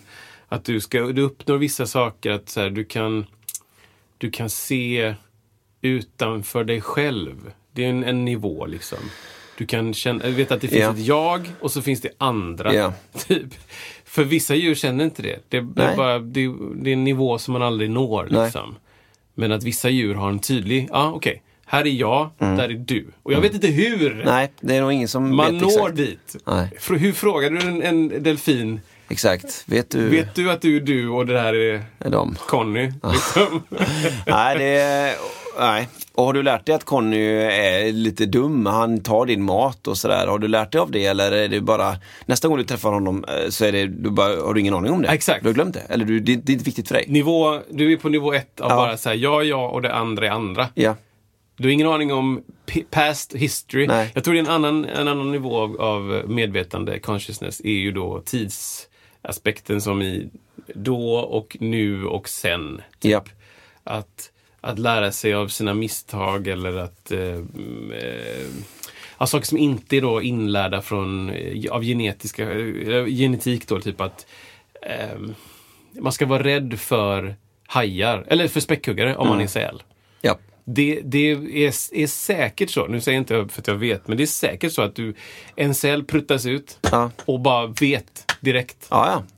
Att du uppnår vissa saker, att så här, du kan se utanför dig själv. Det är en nivå liksom. Du kan veta att det finns ett jag, och så finns det andra typ. För vissa djur känner inte det. Det är en nivå som man aldrig når liksom. Men att vissa djur har en tydlig, okej. Här är jag, där är du. Och jag vet inte hur. Nej, det är nog ingen som man vet exakt. Man når dit. Nej. Hur frågar du en delfin? Exakt. Vet du att du är du och det här är de. Conny liksom? Nej, det är... Nej. Och har du lärt dig att Conny är lite dum, han tar din mat och sådär, har du lärt dig av det, eller är det bara nästa gång du träffar honom så är det, har du ingen aning om det? Exakt. Du har glömt det, eller det är inte viktigt för dig. Du är på nivå 1 av bara såhär, ja och det andra är andra. Ja. Du har ingen aning om past history. Nej. Jag tror det är en annan nivå av medvetande, consciousness, är ju då tidsaspekten, som i då och nu och sen typ. Ja. Att lära sig av sina misstag, eller att saker som inte är då inlärda från av genetik då, typ att man ska vara rädd för hajar eller för späckhuggare om man är säl. Ja. Det är säkert så, nu säger jag inte för att jag vet, men det är säkert så att en säl pruttas ut och bara vet direkt.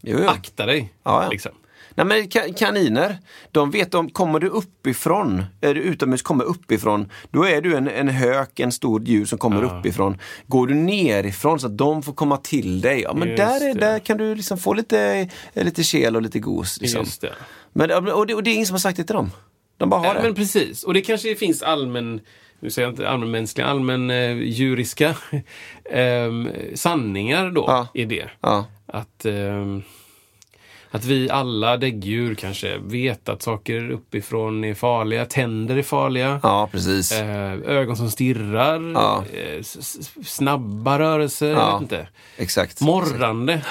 Jo. Akta dig liksom. Nej, men kaniner, de vet om, kommer du uppifrån, är du utomhus, kommer uppifrån, då är du en hök, en stor djur som kommer uppifrån. Går du nerifrån så att de får komma till dig, men där kan du liksom få lite kel och lite gos liksom. Just det. Men det är ingen som har sagt det till dem. De bara har det. Men precis, och det kanske finns djuriska sanningar då i det. Att vi alla däggdjur kanske vet att saker uppifrån är farliga, tänder är farliga. Ja, precis. Ögon som stirrar, snabba rörelser, jag vet inte. Exakt. Morrande.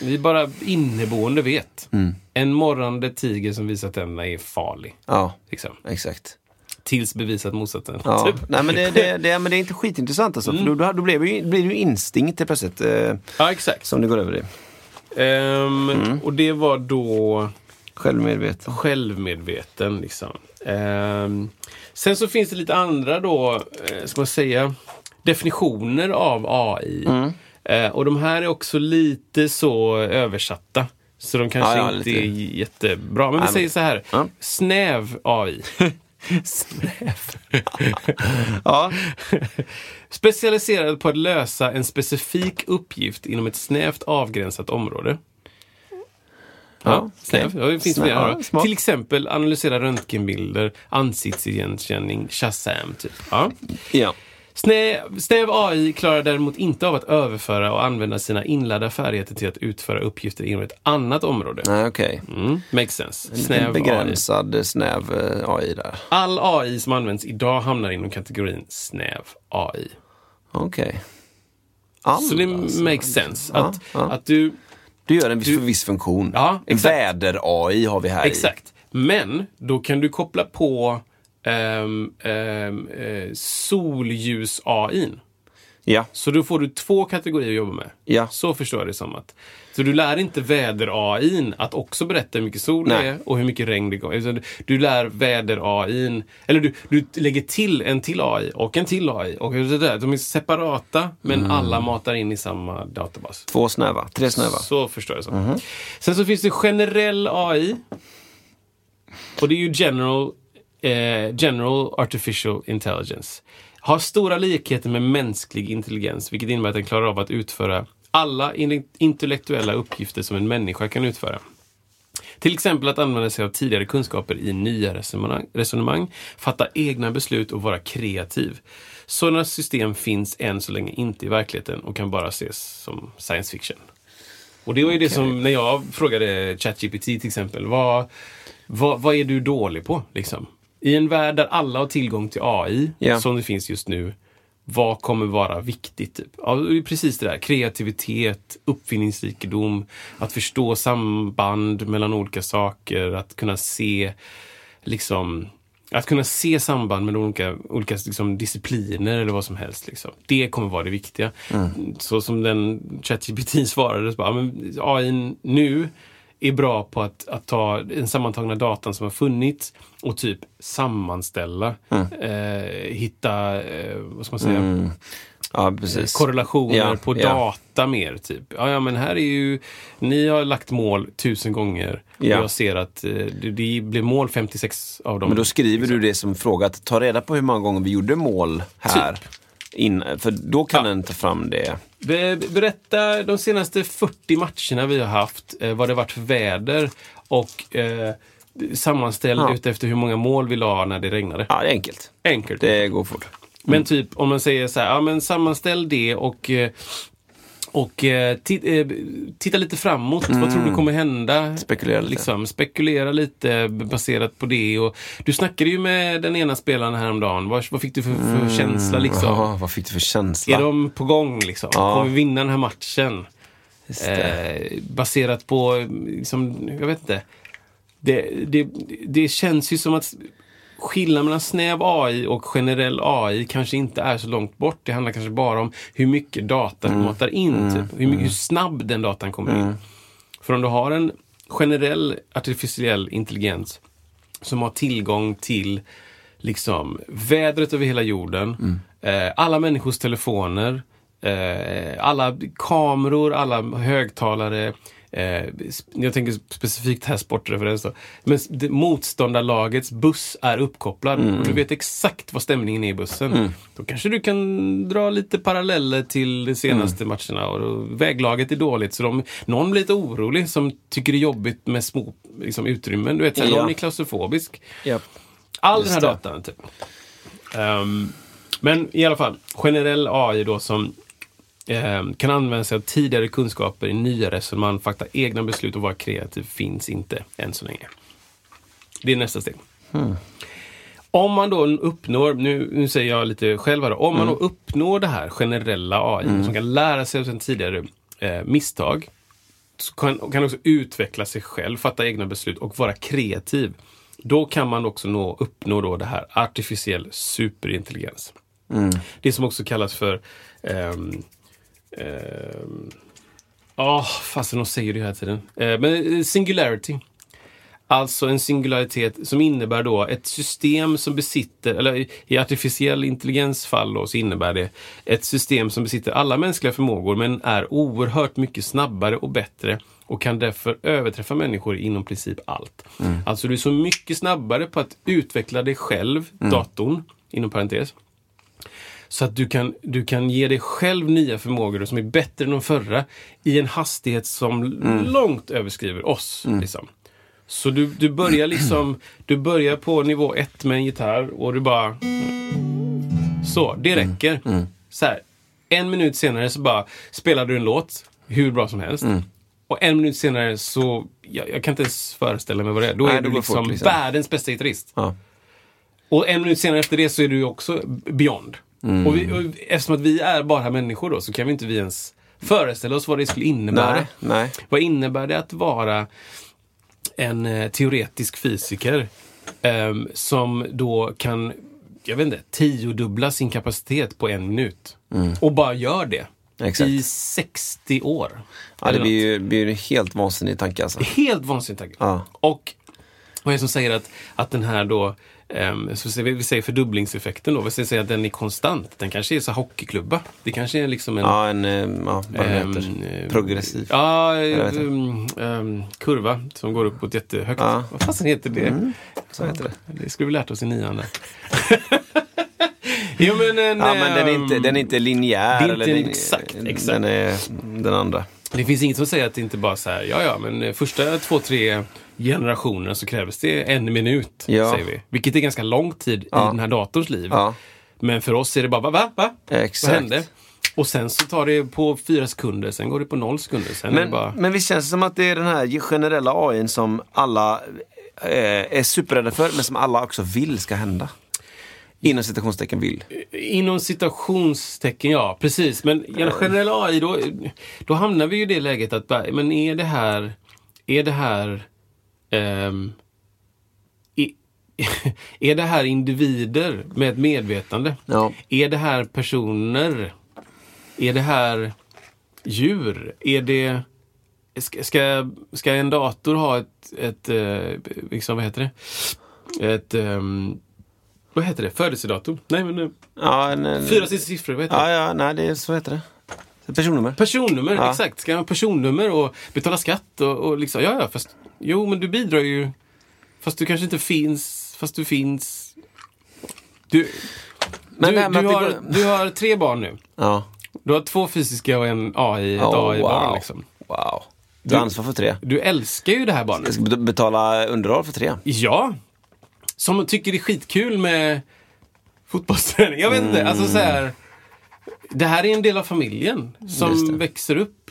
Vi bara inneboende vet. En morrande tiger som visar tänderna är farlig. Ja, liksom. Exakt. Tills bevisat motsatsen. Ja. Typ. Nej, men det är inte skitintressant alltså. För då blir det ju instinkt till plötsligt. Ja, exakt. Som det går över det. Och det var då självmedveten liksom. Sen så finns det lite andra då, ska man säga, definitioner av AI. Och de här är också lite så översatta, så de kanske inte är jättebra. Men vi säger så här, snäv AI. Specialiserad på att lösa en specifik uppgift inom ett snävt avgränsat område. Snäv. Till exempel analysera röntgenbilder, ansiktsigenkänning, Shazam typ. Snäv AI klarar däremot inte av att överföra och använda sina inlärda färdigheter till att utföra uppgifter inom ett annat område. Makes sense. Snäv en begränsad AI. Snäv AI där. All AI som används idag hamnar inom kategorin snäv AI. Okej. Så det makes sense att, att du gör en viss funktion. Ja, väder-AI har vi här. Exakt. Men då kan du koppla på solljus-AI:n. Ja. Så då får du två kategorier att jobba med. Ja. Så förstår jag det som att. Så du lär inte väder-AI:n att också berätta hur mycket sol det är och hur mycket regn det går. Du lär väder-AI:n, eller du lägger till en till AI och en till AI. Och det där. De är separata, men alla matar in i samma databas. Två snäva, tre snäva. Så förstår jag det som. Mm. Sen så finns det generell AI. Och det är ju general artificial intelligence. Har stora likheter med mänsklig intelligens, vilket innebär att den klarar av att utföra alla intellektuella uppgifter som en människa kan utföra. Till exempel att använda sig av tidigare kunskaper i nya resonemang, fatta egna beslut och vara kreativ. Sådana system finns än så länge inte i verkligheten och kan bara ses som science fiction. Och det var ju det som, när jag frågade ChatGPT till exempel, vad är du dålig på liksom? I en värld där alla har tillgång till AI, som det finns just nu, vad kommer vara viktigt? Typ? Ja, precis det där. Kreativitet, uppfinningsrikedom, att förstå samband mellan olika saker, att kunna se liksom, att kunna se samband mellan olika liksom, discipliner eller vad som helst. Liksom. Det kommer vara det viktiga. Mm. Så som den ChatGPT svarade, så bara, men AI nu är bra på att ta den sammantagna datan som har funnits och typ sammanställa, hitta vad ska man säga, ja, precis, korrelationer på data mer typ. Ja, men här är ju, ni har lagt mål 1000 gånger och jag ser att det blir mål 56 av dem. Men då skriver liksom du det som fråga, att ta reda på hur många gånger vi gjorde mål här. Typ. För då kan den ta fram det. Berätta de senaste 40 matcherna vi har haft, vad det varit för väder, och sammanställ utefter hur många mål vi la när det regnade. Ja, det är enkelt. Det går fort. Men typ om man säger så här, ja, men sammanställ det och titta lite framåt. Vad tror du kommer hända? Spekulera lite. Liksom, spekulera lite baserat på det. Och du snackade ju med den ena spelaren häromdagen. Vad fick du för känsla? Liksom? Ja, vad fick du för känsla? Är de på gång? Liksom? Ja. Kommer vi vinna den här matchen? Baserat på, liksom, jag vet inte. Det känns ju som att skillnaden mellan snäv AI och generell AI kanske inte är så långt bort. Det handlar kanske bara om hur mycket data du matar in, typ. Hur snabb den datan kommer in. För om du har en generell artificiell intelligens som har tillgång till liksom vädret över hela jorden, alla människors telefoner, alla kameror, alla högtalare. Jag tänker specifikt här sportreferens då. Men motståndarlagets buss är uppkopplad och du vet exakt vad stämningen är i bussen. Då kanske du kan dra lite paralleller till de senaste matcherna, och väglaget är dåligt så någon blir lite orolig som tycker det är jobbigt med små liksom, utrymmen. Du vet, såhär, någon är klaustrofobisk. Yep. All just den här datan typ. Men i alla fall, generell AI då som kan använda sig av tidigare kunskaper i nya resonemang, fakta, egna beslut och vara kreativ, finns inte än så länge. Det är nästa steg. Om man då uppnår, nu säger jag lite själv här då, om man då uppnår det här generella AI som kan lära sig av sin tidigare misstag, så kan också utveckla sig själv, fatta egna beslut och vara kreativ. Då kan man också uppnå då det här artificiell superintelligens. Det som också kallas för de säger det här tiden. Men singularity. Alltså en singularitet som innebär då ett system som besitter, eller i artificiell intelligensfall då, så innebär det ett system som besitter alla mänskliga förmågor men är oerhört mycket snabbare och bättre och kan därför överträffa människor inom princip allt. Alltså du är så mycket snabbare på att utveckla dig själv, datorn, inom parentes, så att du kan ge dig själv nya förmågor som är bättre än de förra i en hastighet som långt överskriver oss. Liksom. Så du börjar liksom, du börjar på nivå 1 med en gitarr och du bara så, det räcker. Så här, 1 minut senare så bara spelar du en låt hur bra som helst. Och 1 minut senare så, jag kan inte ens föreställa mig vad det är. Då är du liksom, världens bästa gitarrist. Ja. Och 1 minut senare efter det så är du också beyond. Mm. Och eftersom att vi är bara människor då, så kan vi inte vi ens föreställa oss vad det skulle innebära. Nej. Vad innebär det att vara en teoretisk fysiker som då kan, jag vet inte, 10-dubbla sin kapacitet på en minut. Mm. Och bara gör det. Exakt. I 60 år. Ja, det blir ju helt vansinnig tanke alltså. Helt vansinnig tanke. Ja. Och vad är det som säger att den här då, så vi säger fördubblingseffekten då, vi säger att den är konstant. Den kanske är så hockeyklubba. Det kanske är liksom en... Ja, progressiv. Ja, kurva som går uppåt jättehögt. Ja. Vad fan heter det? Mm, så heter det. Det skulle vi lärt oss i 9:an. Jo, men den är inte linjär. Det är inte exakt. Den är den andra. Det finns inget som säger att det inte bara så här, men första 2-3 generationer så krävs det en minut, säger vi. Vilket är ganska lång tid i den här datorns liv. Ja. Men för oss är det bara, va? Exakt. Vad händer? Och sen så tar det på 4 sekunder, sen går det på 0 sekunder. Sen men, men visst känns det som att det är den här generella AI som alla är superrädda för, men som alla också vill ska hända. Inom citationstecken vill. Inom citationstecken, ja, precis. Men generell AI, då hamnar vi ju i det läget att, men är det här individer med ett medvetande? Ja. Är det här personer? Är det här djur? Är det... Ska en dator ha ett vad heter det? Vad heter det? Födelsedatum? Nej, men... Ja, 4 sista siffror, vad heter det? Så heter det. Personnummer. Personnummer, exakt. Ska man personnummer och betala skatt och liksom... Fast... Jo, men du bidrar ju... Fast du kanske inte finns... Fast du finns... Du har 3 barn nu. Ja. Du har 2 fysiska och en AI, ett AI-barn, liksom. Wow. Du ansvar för 3. Du älskar ju det här barnet. Jag ska betala underhåll för 3. Ja, som tycker det är skitkul med fotbollsträning. Jag vet inte, alltså så här, det här är en del av familjen som växer upp.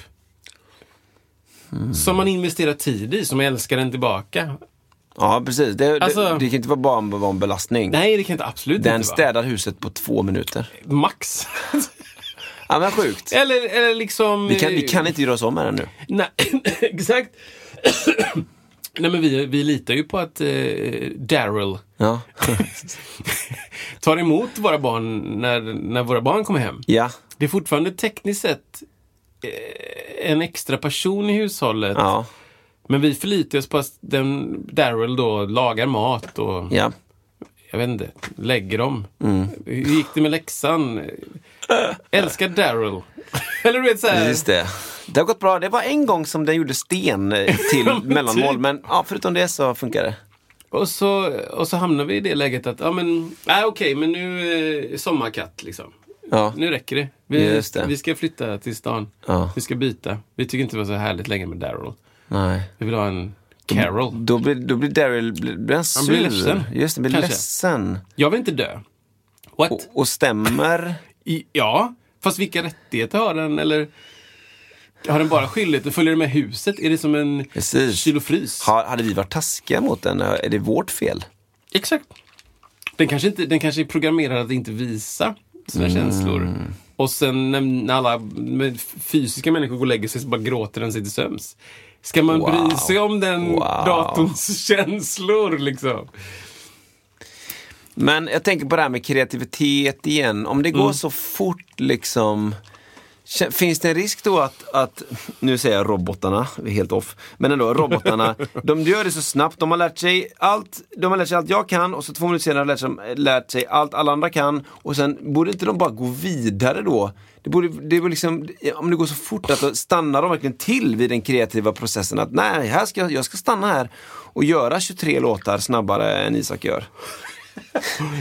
Som man investerar tid i, som älskar den tillbaka. Ja, precis. Det kan inte vara en belastning. Nej, det kan inte absolut inte vara. Den städar huset på 2 minuter. Max. Ja, men sjukt. Eller liksom... Vi kan inte göra oss om med den nu. Nej, exakt. Nej, men vi litar ju på att Daryl tar emot våra barn när våra barn kommer hem. Ja. Det är fortfarande tekniskt sett en extra person i hushållet. Ja. Men vi förlitar oss på att Daryl då lagar mat och jag vet inte, lägger dem. Mm. Hur gick det med läxan? Älskar Daryl. Eller du vet så här. Just det. Det har gått bra. Det var en gång som den gjorde sten till mellanmål. Men förutom det så funkar det. Och så hamnar vi i det läget att men nu är sommarkatt liksom. Ja. Nu räcker det. Vi ska flytta till stan. Ja. Vi ska byta. Vi tycker inte det var så härligt längre med Daryl. Nej. Vi vill ha en Carol. Då blir Daryl sur. Blir ledsen. Just det, blir kanske ledsen. Jag vill inte dö. What? Och stämmer. Fast vilka rättigheter har den? Eller... Har den bara skyldighet? Följer den med huset? Är det som en kylofrys? Hade vi varit taskiga mot den? Är det vårt fel? Exakt. Den kanske är programmerad att inte visa sina känslor. Och sen när alla fysiska människor går och lägger sig så bara gråter den sig till söms. Ska man bry sig om den datorns känslor liksom? Men jag tänker på det här med kreativitet igen. Om det går så fort liksom... Finns det en risk då att nu säger jag robotarna, vi är helt off, men ändå robotarna, de gör det så snabbt, de har lärt sig allt jag kan, och så 2 minuter senare har de lärt sig allt alla andra kan, och sen borde inte de bara gå vidare då? Det borde liksom, om det går så fort, att stannar de verkligen till vid den kreativa processen, att nej, jag ska stanna här och göra 23 låtar snabbare än Isak gör.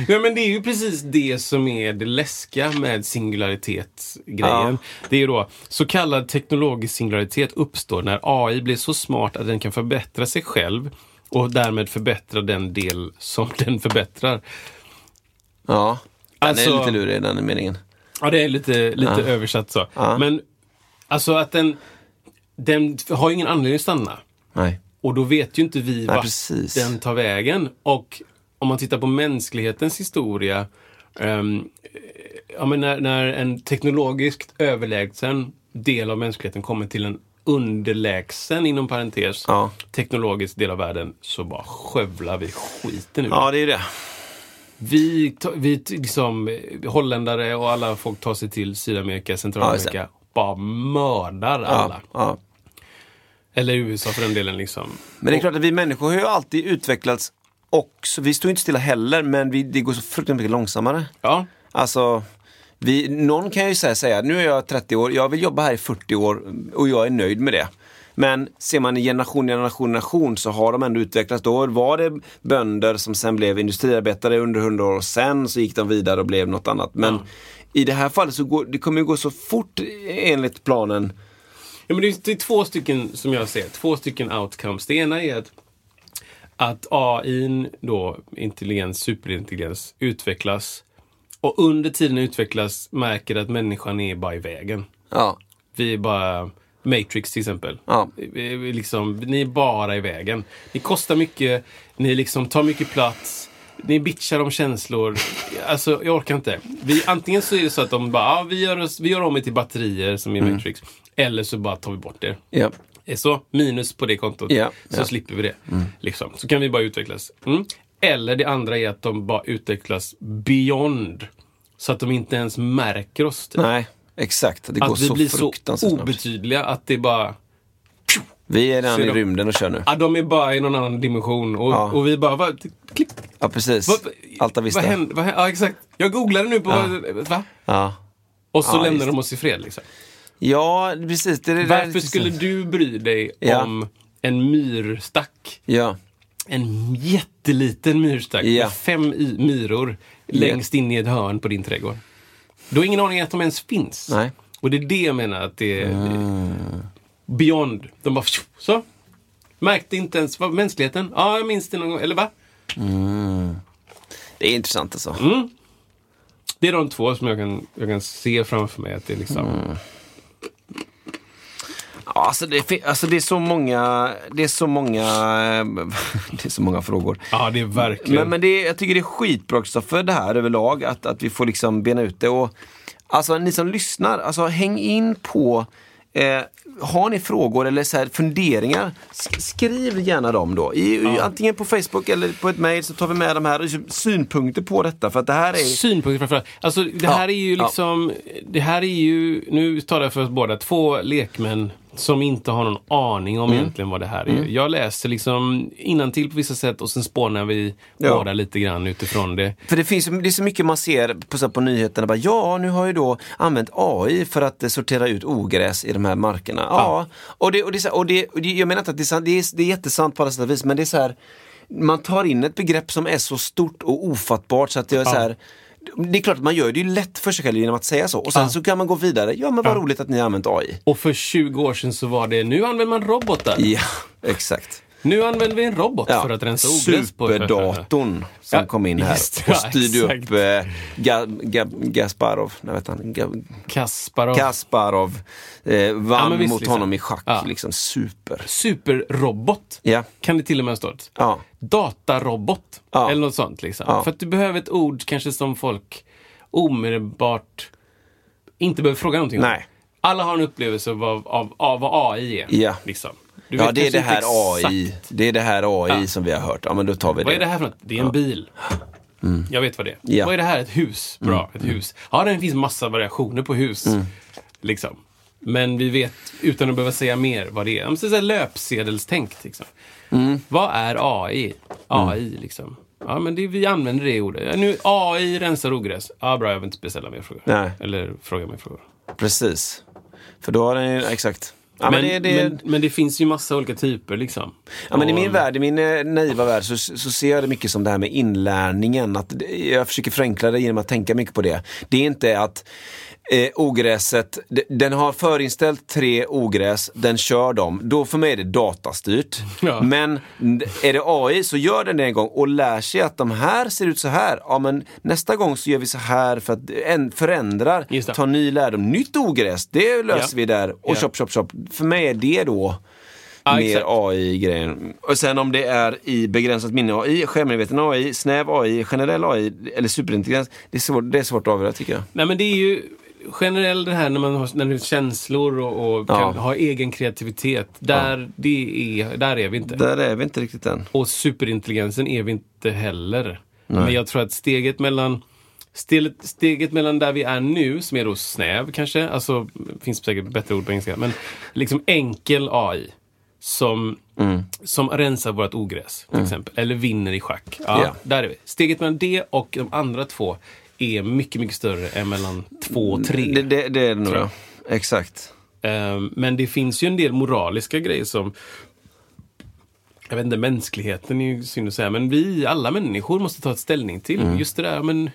Ja, men det är ju precis det som är det läskiga med singularitetsgrejen. Ja. Det är ju då så kallad teknologisk singularitet uppstår när AI blir så smart att den kan förbättra sig själv och därmed förbättra den del som den förbättrar. Ja, den är lite lurig, den meningen. Ja, det är lite översatt så. Ja. Men alltså att den har ju ingen anledning att stanna. Nej. Och då vet ju inte vi vart den tar vägen. Och om man tittar på mänsklighetens historia ja, men när en teknologiskt överlägsen del av mänskligheten kommer till en underlägsen, inom parentes, ja, teknologisk del av världen, så bara skövlar vi skiten nu. Ja, det är det. Vi liksom, holländare och alla folk tar sig till Sydamerika, Centralamerika, ja, bara mördar alla. Ja, ja. Eller USA för den delen liksom. Men det är klart att vi människor har ju alltid utvecklats, och vi står inte stilla heller, men det går så fruktansvärt mycket långsammare. Ja. Alltså, någon kan ju säga, nu är jag 30 år, jag vill jobba här i 40 år och jag är nöjd med det. Men ser man i generation så har de ändå utvecklats. Då var det bönder som sen blev industriarbetare under 100 år, och sen så gick de vidare och blev något annat. Men i det här fallet så det kommer ju gå så fort enligt planen. Ja, men det är två stycken som jag ser, två stycken outcomes. Det ena är att AI då, intelligens, superintelligens, utvecklas, och under tiden utvecklas märker att människan är bara i vägen. Ja. Vi är bara Matrix till exempel. Ja. Liksom, ni är bara i vägen. Ni kostar mycket, ni liksom tar mycket plats, ni bitchar om känslor. Alltså, jag orkar inte. Antingen så är det så att de bara, vi gör om det till batterier som i Matrix, eller så bara tar vi bort det. Ja. Så minus på det kontot, så slipper vi det. Liksom. Så kan vi bara utvecklas. Eller det andra är att de bara utvecklas beyond, så att de inte ens märker oss. Typ. Nej, exakt. Det går att vi blir så obetydliga snart, att det bara... Vi är redan i rymden och kör nu. Ja, de är bara i någon annan dimension. Och vi bara... klick. Ja, precis. Allt har visst det. Ja, exakt. Jag googlade nu på... Och så lämnar de oss i fred, liksom. Ja, precis. Varför skulle du bry dig om en myrstack? Ja. En jätteliten myrstack med 5 myror längst in i ett hörn på din trädgård. Du har ingen aning att de ens finns. Nej. Och det är det jag menar, att det är beyond. De bara, så märkte inte ens mänskligheten. Ja, jag minns det någon gång, eller va? Det är intressant alltså. Det är de två som jag kan se framför mig, att det är liksom... Alltså det är så många, frågor. Ja, det är verkligen. Men jag tycker det är skitbra också för det här överlag, att vi får liksom bena ut det. Och alltså, ni som lyssnar, alltså häng in på, har ni frågor eller så här funderingar, skriv gärna dem då. Antingen på Facebook eller på ett mejl, så tar vi med de här synpunkter på detta, för att det här är... Synpunkter framförallt. Alltså det här är ju liksom... Det här är ju, nu tar jag för oss båda, två lekmän som inte har någon aning om egentligen vad det här är. Jag läser liksom innantill på vissa sätt, och sen spånar vi bara lite grann utifrån det. För det är så mycket man ser på nyheterna. Bara, nu har ju då använt AI för att sortera ut ogräs i de här markerna. Ja. Och det, jag menar inte att det är jättesant på alla sätt och vis, men det är så här, man tar in ett begrepp som är så stort och ofattbart, så att det är så här... Det är klart att man gör det ju lätt för sig själv genom att säga så. Och sen så kan man gå vidare. Ja, men vad roligt att ni har använt AI. Och för 20 år sedan så var det, nu använder man robotar. Ja, exakt. Nu använder vi en robot för att rensa ogräs på. Superdatorn som kom in här och styrde upp Kasparov. Nej, vet han. Kasparov. Vann mot honom i schack. Ja. Liksom superrobot. Ja. Kan det till och med ha stått. Ja. Datarobot. Ja. Eller något sånt liksom. Ja. För att du behöver ett ord kanske som folk omedelbart inte behöver fråga någonting om. Nej. Alla har en upplevelse av vad AI är. Ja. Liksom. Ja, det är det här AI. Det är det här AI som vi har hört. Ja, men då tar vi det. Vad är det här för något? Det är en bil. Jag vet vad det är. Ja. Vad är det här? Ett hus. Bra, ett hus. Ja, det finns massa variationer på hus. Liksom. Men vi vet, utan att behöva säga mer, vad det är. Man ska säga löpsedelstänkt. Liksom. Vad är AI? AI, liksom. Ja, men vi använder det ordet. Nu, AI rensar ogräs. Ja, bra, jag vill inte beställa mer frågor. Nej. Eller fråga mig frågor. Precis. För då har den ju, exakt... Ja, men det finns ju massa olika typer liksom. Ja, men i min värld, i min naiva värld, så ser jag det mycket som det här med inlärningen, att jag försöker förenkla det genom att tänka mycket på det. Det är inte att ogräset, den har förinställt 3 ogräs, den kör dem. Då för mig är det datastyrt. Ja. Men är det AI så gör den det en gång och lär sig att de här ser ut så här. Ja, men nästa gång så gör vi så här för att förändrar, tar ny lärdom. Nytt ogräs, det löser vi där. Och chop. För mig är det då mer AI-grejer. Och sen om det är i begränsat minne AI, självmedveten AI, snäv AI, generell AI eller superintelligens, det är svårt att avgöra, tycker jag. Nej, men det är ju generellt det här när man har, när det är känslor och kan ha egen kreativitet. Där är vi inte. Där är vi inte riktigt än. Och superintelligensen är vi inte heller. Nej. Men jag tror att steget mellan där vi är nu, som är då snäv kanske, alltså finns säkert bättre ord på engelska, men liksom enkel AI som rensar vårt ogräs till exempel, eller vinner i schack. Ja, yeah. Där är vi. Steget mellan det och de andra två är mycket, mycket större än mellan 2 och 3. Det är det nog, exakt. Men det finns ju en del moraliska grejer som, jag vet inte, mänskligheten är ju synd att säga, men vi, alla människor måste ta ett ställning till. Just det där, men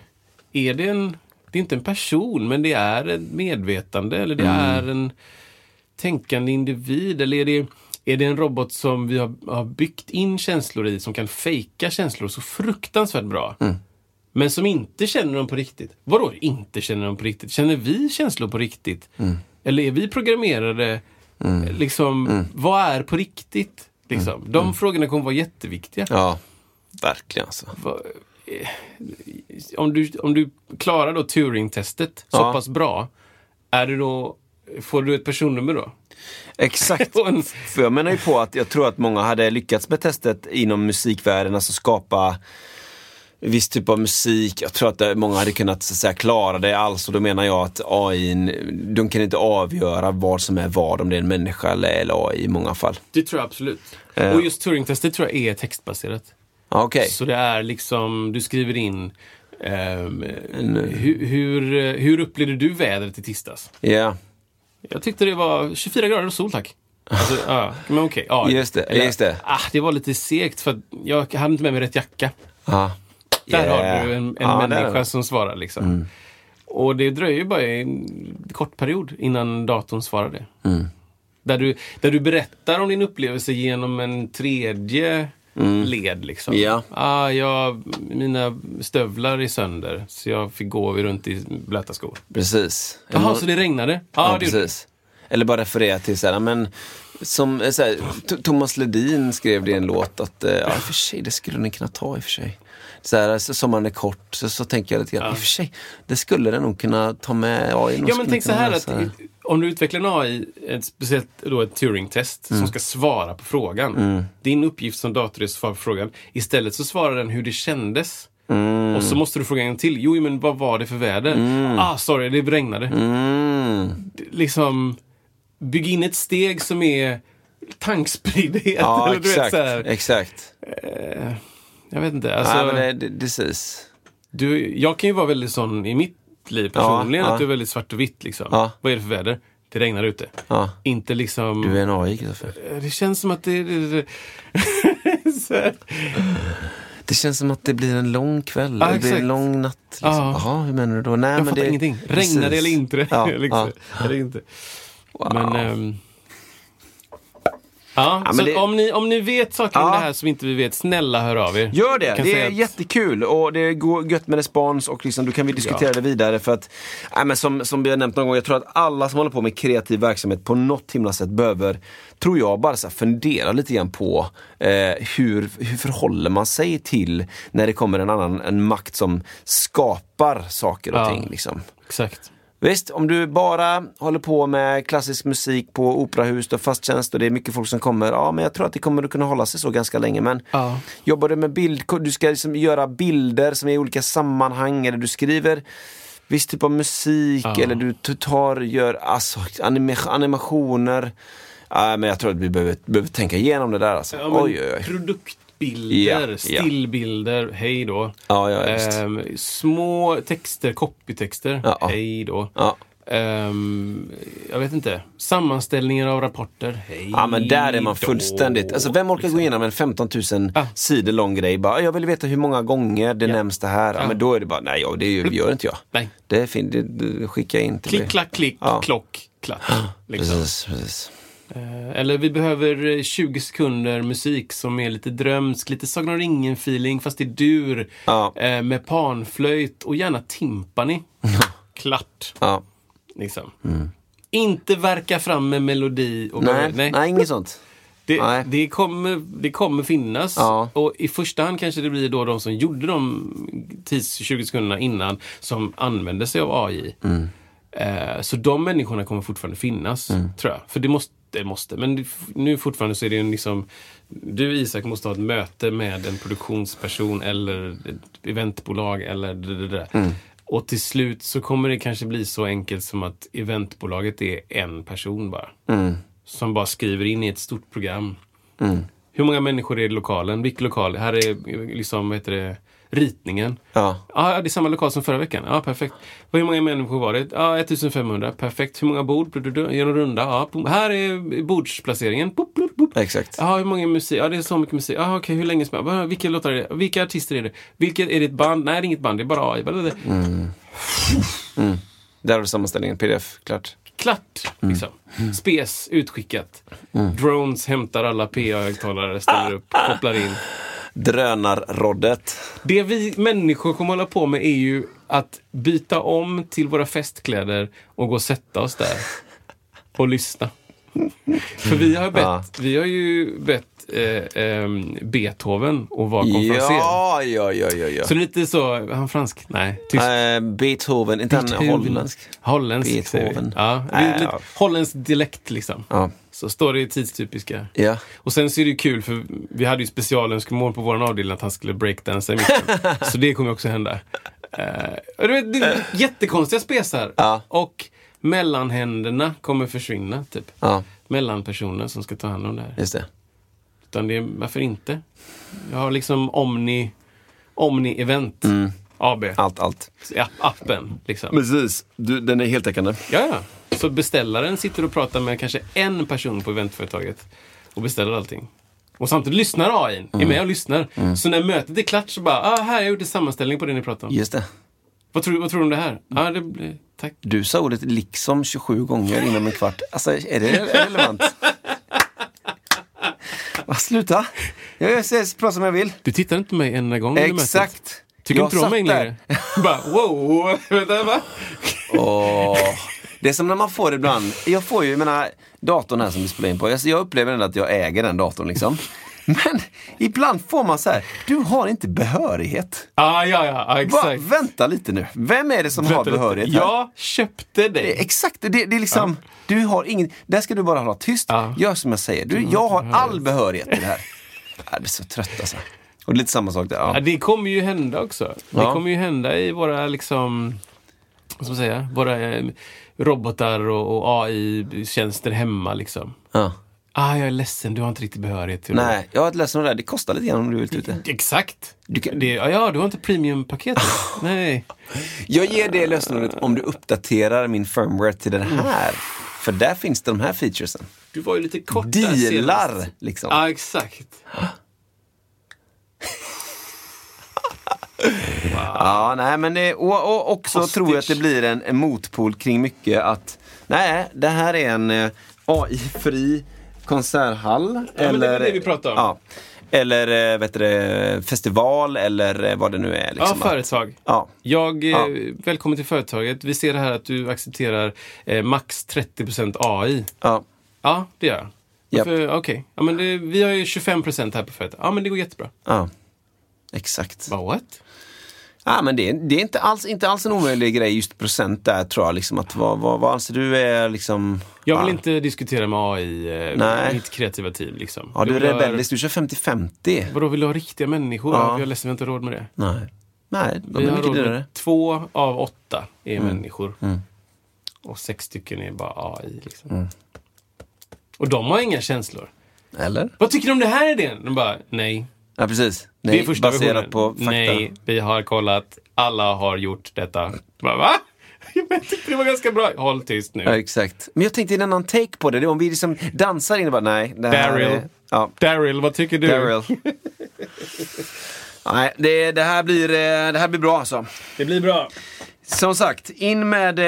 är det det är inte en person, men det är ett medvetande, eller det är en tänkande individ, eller är det en robot som vi har byggt in känslor i, som kan fejka känslor så fruktansvärt bra, men som inte känner dem på riktigt. Vadå inte känner dem på riktigt? Känner vi känslor på riktigt? Eller är vi programmerade? Vad är på riktigt? De frågorna kommer vara jätteviktiga. Ja, verkligen alltså. Om du klarar då Turing-testet så pass bra, är det då, får du ett personnummer då? Exakt. För jag menar ju på att jag tror att många hade lyckats med testet inom musikvärlden, alltså skapa viss typ av musik. Jag tror att många hade kunnat så att säga klara det alls, och då menar jag att AI, de kan inte avgöra vad som är vad, om det är en människa eller AI i många fall. Det tror jag absolut. Och just Turing-testet tror jag är textbaserat. Okay. Så det är liksom, du skriver in hur upplevde du vädret i tisdags? Ja. Yeah. Jag tyckte det var 24 grader och sol, tack. Alltså, men okej. Okay, just det. Det var lite segt för att jag hade inte med mig rätt jacka. Där har du en människa som svarar liksom. Och det dröjer ju bara en kort period innan datorn svarar det. Där du berättar om din upplevelse genom en tredje led liksom. Yeah. Mina stövlar är sönder, så jag fick gå runt i blöta skor. Precis. Jaha, så det regnade? Ja, precis. Eller bara referera till så här, men som så här, Thomas Ledin skrev det i en låt att för sig, det skulle den kunna ta i för sig. Så här, sommaren är kort, så tänker jag lite grann, i för sig, det skulle den nog kunna ta med AI. Ja, men tänk så här, att om du utvecklar en AI, speciellt då ett Turing-test som ska svara på frågan, din uppgift som dator är att svara på frågan, istället så svarar den hur det kändes. Och så måste du fråga en till, jo men vad var det för väder? Sorry, det regnade. Liksom, bygg in ett steg som är tankspriddhet. Ja, eller, exakt, du vet, exakt. Jag vet inte. Alltså, nej, men precis. Jag kan ju vara väldigt sån i mitt liv personligen, att du är väldigt svart och vitt liksom. Vad är det för väder? Det regnar ute. Inte liksom... Du är en AI, Kristoffer. Det känns som att det... Det känns som att det blir en lång kväll. Det blir en lång natt. Liksom. Hur menar du då? Nej, jag fattar ingenting. Regnar det eller inte? Eller inte. Wow. Men, så det... om ni vet saker om det här som inte vi vet, snälla hör av er. Gör det, det är jättekul. Och det går gött med respons. Och liksom, då kan vi diskutera det vidare. För att, men som vi har nämnt någon gång, jag tror att alla som håller på med kreativ verksamhet på något himla sätt behöver, tror jag, bara så här, fundera lite grann på hur förhåller man sig till när det kommer en makt som skapar saker och ting liksom. Exakt. Visst, om du bara håller på med klassisk musik på operahus och fasttjänst och det är mycket folk som kommer, men jag tror att det kommer att kunna hålla sig så ganska länge. Men jobbar du med bild, du ska liksom göra bilder som är i olika sammanhang, eller du skriver viss typ av musik, eller du gör animationer. Men jag tror att vi behöver tänka igenom det där alltså. Oj. Produktbilder, stillbilder, hej då. Små texter, copytexter, hej då. Jag vet inte. Sammanställningar av rapporter, hej. Men där är man fullständigt. Alltså, vem orkar gå igenom en 15 000 sidor lång grej? Bara, jag vill veta hur många gånger det nämns det här. Men då är det bara, nej, det gör inte jag. Nej. Det är fint, det skickar jag in till dig. Klick, klack, klick, klock, klack. Liksom. Precis. Eller vi behöver 20 sekunder musik som är lite drömsk, lite Sagan om ringen-feeling, fast i dur, med panflöjt och gärna timpani. Klart. Liksom. Inte verka fram med melodi och nej, inget sånt. Det kommer finnas, ja. Och i första hand kanske det blir då de som gjorde de 10-20 sekunderna innan som använde sig av AI. Mm. Så de människorna kommer fortfarande finnas, tror jag. För det måste. Men nu fortfarande så är det ju liksom, du Isak måste ha ett möte med en produktionsperson eller ett eventbolag eller det. Mm. Och till slut så kommer det kanske bli så enkelt som att eventbolaget är en person bara. Mm. Som bara skriver in i ett stort program. Mm. Hur många människor är i lokalen? Vilken lokal? Här är liksom, vad heter det? Ritningen. Ja. Det är samma lokal som förra veckan. Ja, perfekt. Hur många människor var det? Ja, 1500. Perfekt. Hur många bord? Genom runda. Ja, här är bordsplaceringen. Boop, boop, boop. Exakt. Ja, hur många musik? Ja, det är så mycket musik. Ja, okej, hur länge som helst. Vilka låtar är det? Vilka artister är det? Vilket är det ett band? Nej, det är inget band. Det är bara AI. Mm. Där har du sammanställningen. PDF, klart. Klart, liksom. Spes, utskickat. Drones hämtar alla PA-högtalare, ställer upp, kopplar in. Drönarroddet. Det vi människor kommer hålla på med är ju att byta om till våra festkläder och gå och sätta oss där och lyssna. För vi har ju bett Beethoven och var konferenser. Ja. Så lite så, han fransk? Nej, tysk. Beethoven, inte han holländsk. Holländsk. Beethoven. Ja, holländsk dialekt liksom. Ja. Så står det tidstypiska. Ja. Och sen så är det ju kul för vi hade ju specialönskemål på våran avdelning att han skulle breakdansa i mitten. Så det kommer också hända. Det är jättekonstiga spesar. Ja. Och mellanhänderna kommer försvinna typ. Ja. Mellanpersoner som ska ta hand om det här. Just det. Utan det är, varför inte? Jag har liksom Omni-event AB. Allt. Ja, appen liksom. Precis, den är heltäckande. Ja. Så beställaren sitter och pratar med kanske en person på eventföretaget och beställer allting. Och samtidigt lyssnar AI, är med och lyssnar. Så när mötet är klart så bara, här har jag gjort en sammanställning på det ni pratar om. Just det. Vad tror du om det här? Tack. Du sa ordet liksom 27 gånger inom en kvart. Alltså, är det relevant? Sluta. Jag pratar som jag vill. Du tittar inte på mig enda gång. Exakt. Tycker inte om mig längre. Bara, wow. Vänta, va? Det är som när man får det ibland. Jag får ju, datorn här som vi spelar in på. Jag upplever ändå att jag äger den datorn liksom. Men ibland får man så här, du har inte behörighet. Ja, exakt. Vänta lite nu. Vem är det som har behörighet här? Jag köpte dig. Exakt, det är liksom, du har ingen, där ska du bara hålla tyst. Gör som jag säger. Jag har all behörighet i det här. Jag är så trött alltså. Och lite samma sak där. Ja. Ja, det kommer ju hända också. Ja. Det kommer ju hända i våra liksom, vad ska man säga, våra robotar och AI-tjänster hemma liksom. Ja. Jag är ledsen, du har inte riktigt behörighet till. Nej, jag har inte ledsen om det där. Det kostar lite grann om du vill ute. Exakt. Du har inte premiumpaketet. Nej. Jag ger det lösenordet om du uppdaterar min firmware till den här. För där finns det de här featuresen. Du var ju lite kort där senast. Dealar, liksom. Ja, exakt. Wow. Ja, nej, men det, och också Hostage. Tror jag att det blir en motpol kring mycket att, nej, det här är en AI-fri konserthall eller det vi pratar om. Ja. Eller vet du, festival eller vad det nu är liksom. Ja, företag. Ja. Välkommen till företaget. Vi ser det här att du accepterar max 30% AI. Ja. Ja, det gör jag. Okej. Okay. Ja, men vi har ju 25% här på företaget. Ja, men det går jättebra. Ja. Exakt. What? Ja, men det är inte alls en omöjlig grej, just procent där tror jag liksom, att vad anser du är liksom. Jag vill inte diskutera med AI, mitt kreativa team liksom. Ja, du är rebelliskt, du kör 50-50. Vadå, vill du ha riktiga människor? Ja. Jag är ledsen, vi har inte råd med det. Nej, de är mycket dyrare. 2 av 8 är människor. Och 6 stycken är bara AI liksom. Och de har inga känslor. Eller? Vad tycker du om det här idén? De bara, nej. Ja, precis. Nej, det är första baserat på fakta. Nej, vi har kollat. Alla har gjort detta. Va? Jag tyckte det var ganska bra. Håll tyst nu. Ja, exakt. Men jag tänkte en annan take på det. Om vi liksom dansar in och bara, nej. Daryl, vad tycker du? Daryl. Nej, det här blir bra alltså. Det blir bra. Som sagt, in med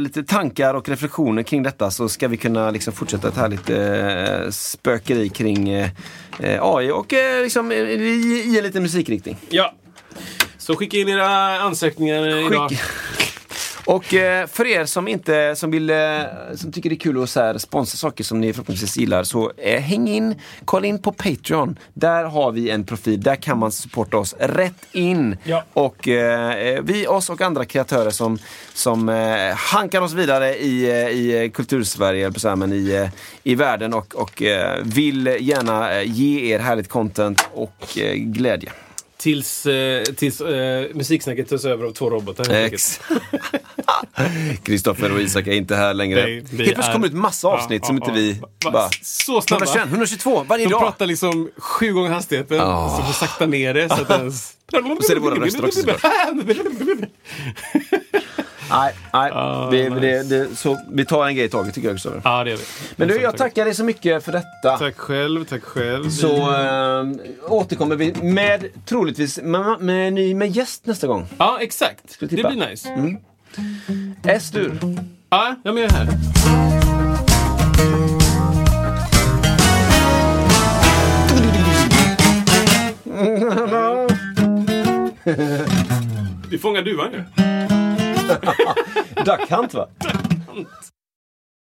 lite tankar och reflektioner kring detta så ska vi kunna liksom fortsätta ett härligt spökeri kring AI och liksom ge lite musikriktning. Ja, så skicka in era ansökningar idag. Och för er som inte som tycker det är kul att så här sponsra saker som ni förhoppningsvis gillar, så häng in, kolla in på Patreon. Där har vi en profil, där kan man supporta oss rätt in. Ja. Och vi, oss och andra kreatörer som hankar oss vidare i kultursverige, men i världen, och vill gärna ge er härligt content och glädje. Tills musiksnacket tas över av två robotar. Kristoffer och Isak är inte här längre. Nej, helt plötsligt kommer ut massa avsnitt som inte vi... Så snabbt. 122, varje dag. De pratar liksom 7 gånger hastigheten. Så får sakta ner det. Så att ens... Och så är det våra röster också. Vi tar en grej i taget, tycker jag också. Ja, det gör vi. Men du, jag tackar dig så mycket för detta. Tack själv. Så återkommer vi med troligtvis med gäst nästa gång. Ja, exakt. Det blir nice. Mm. S-dur. Ja, jag är här. Vi fångar duvan nu. Duck Hunt, va? Duck Hunt.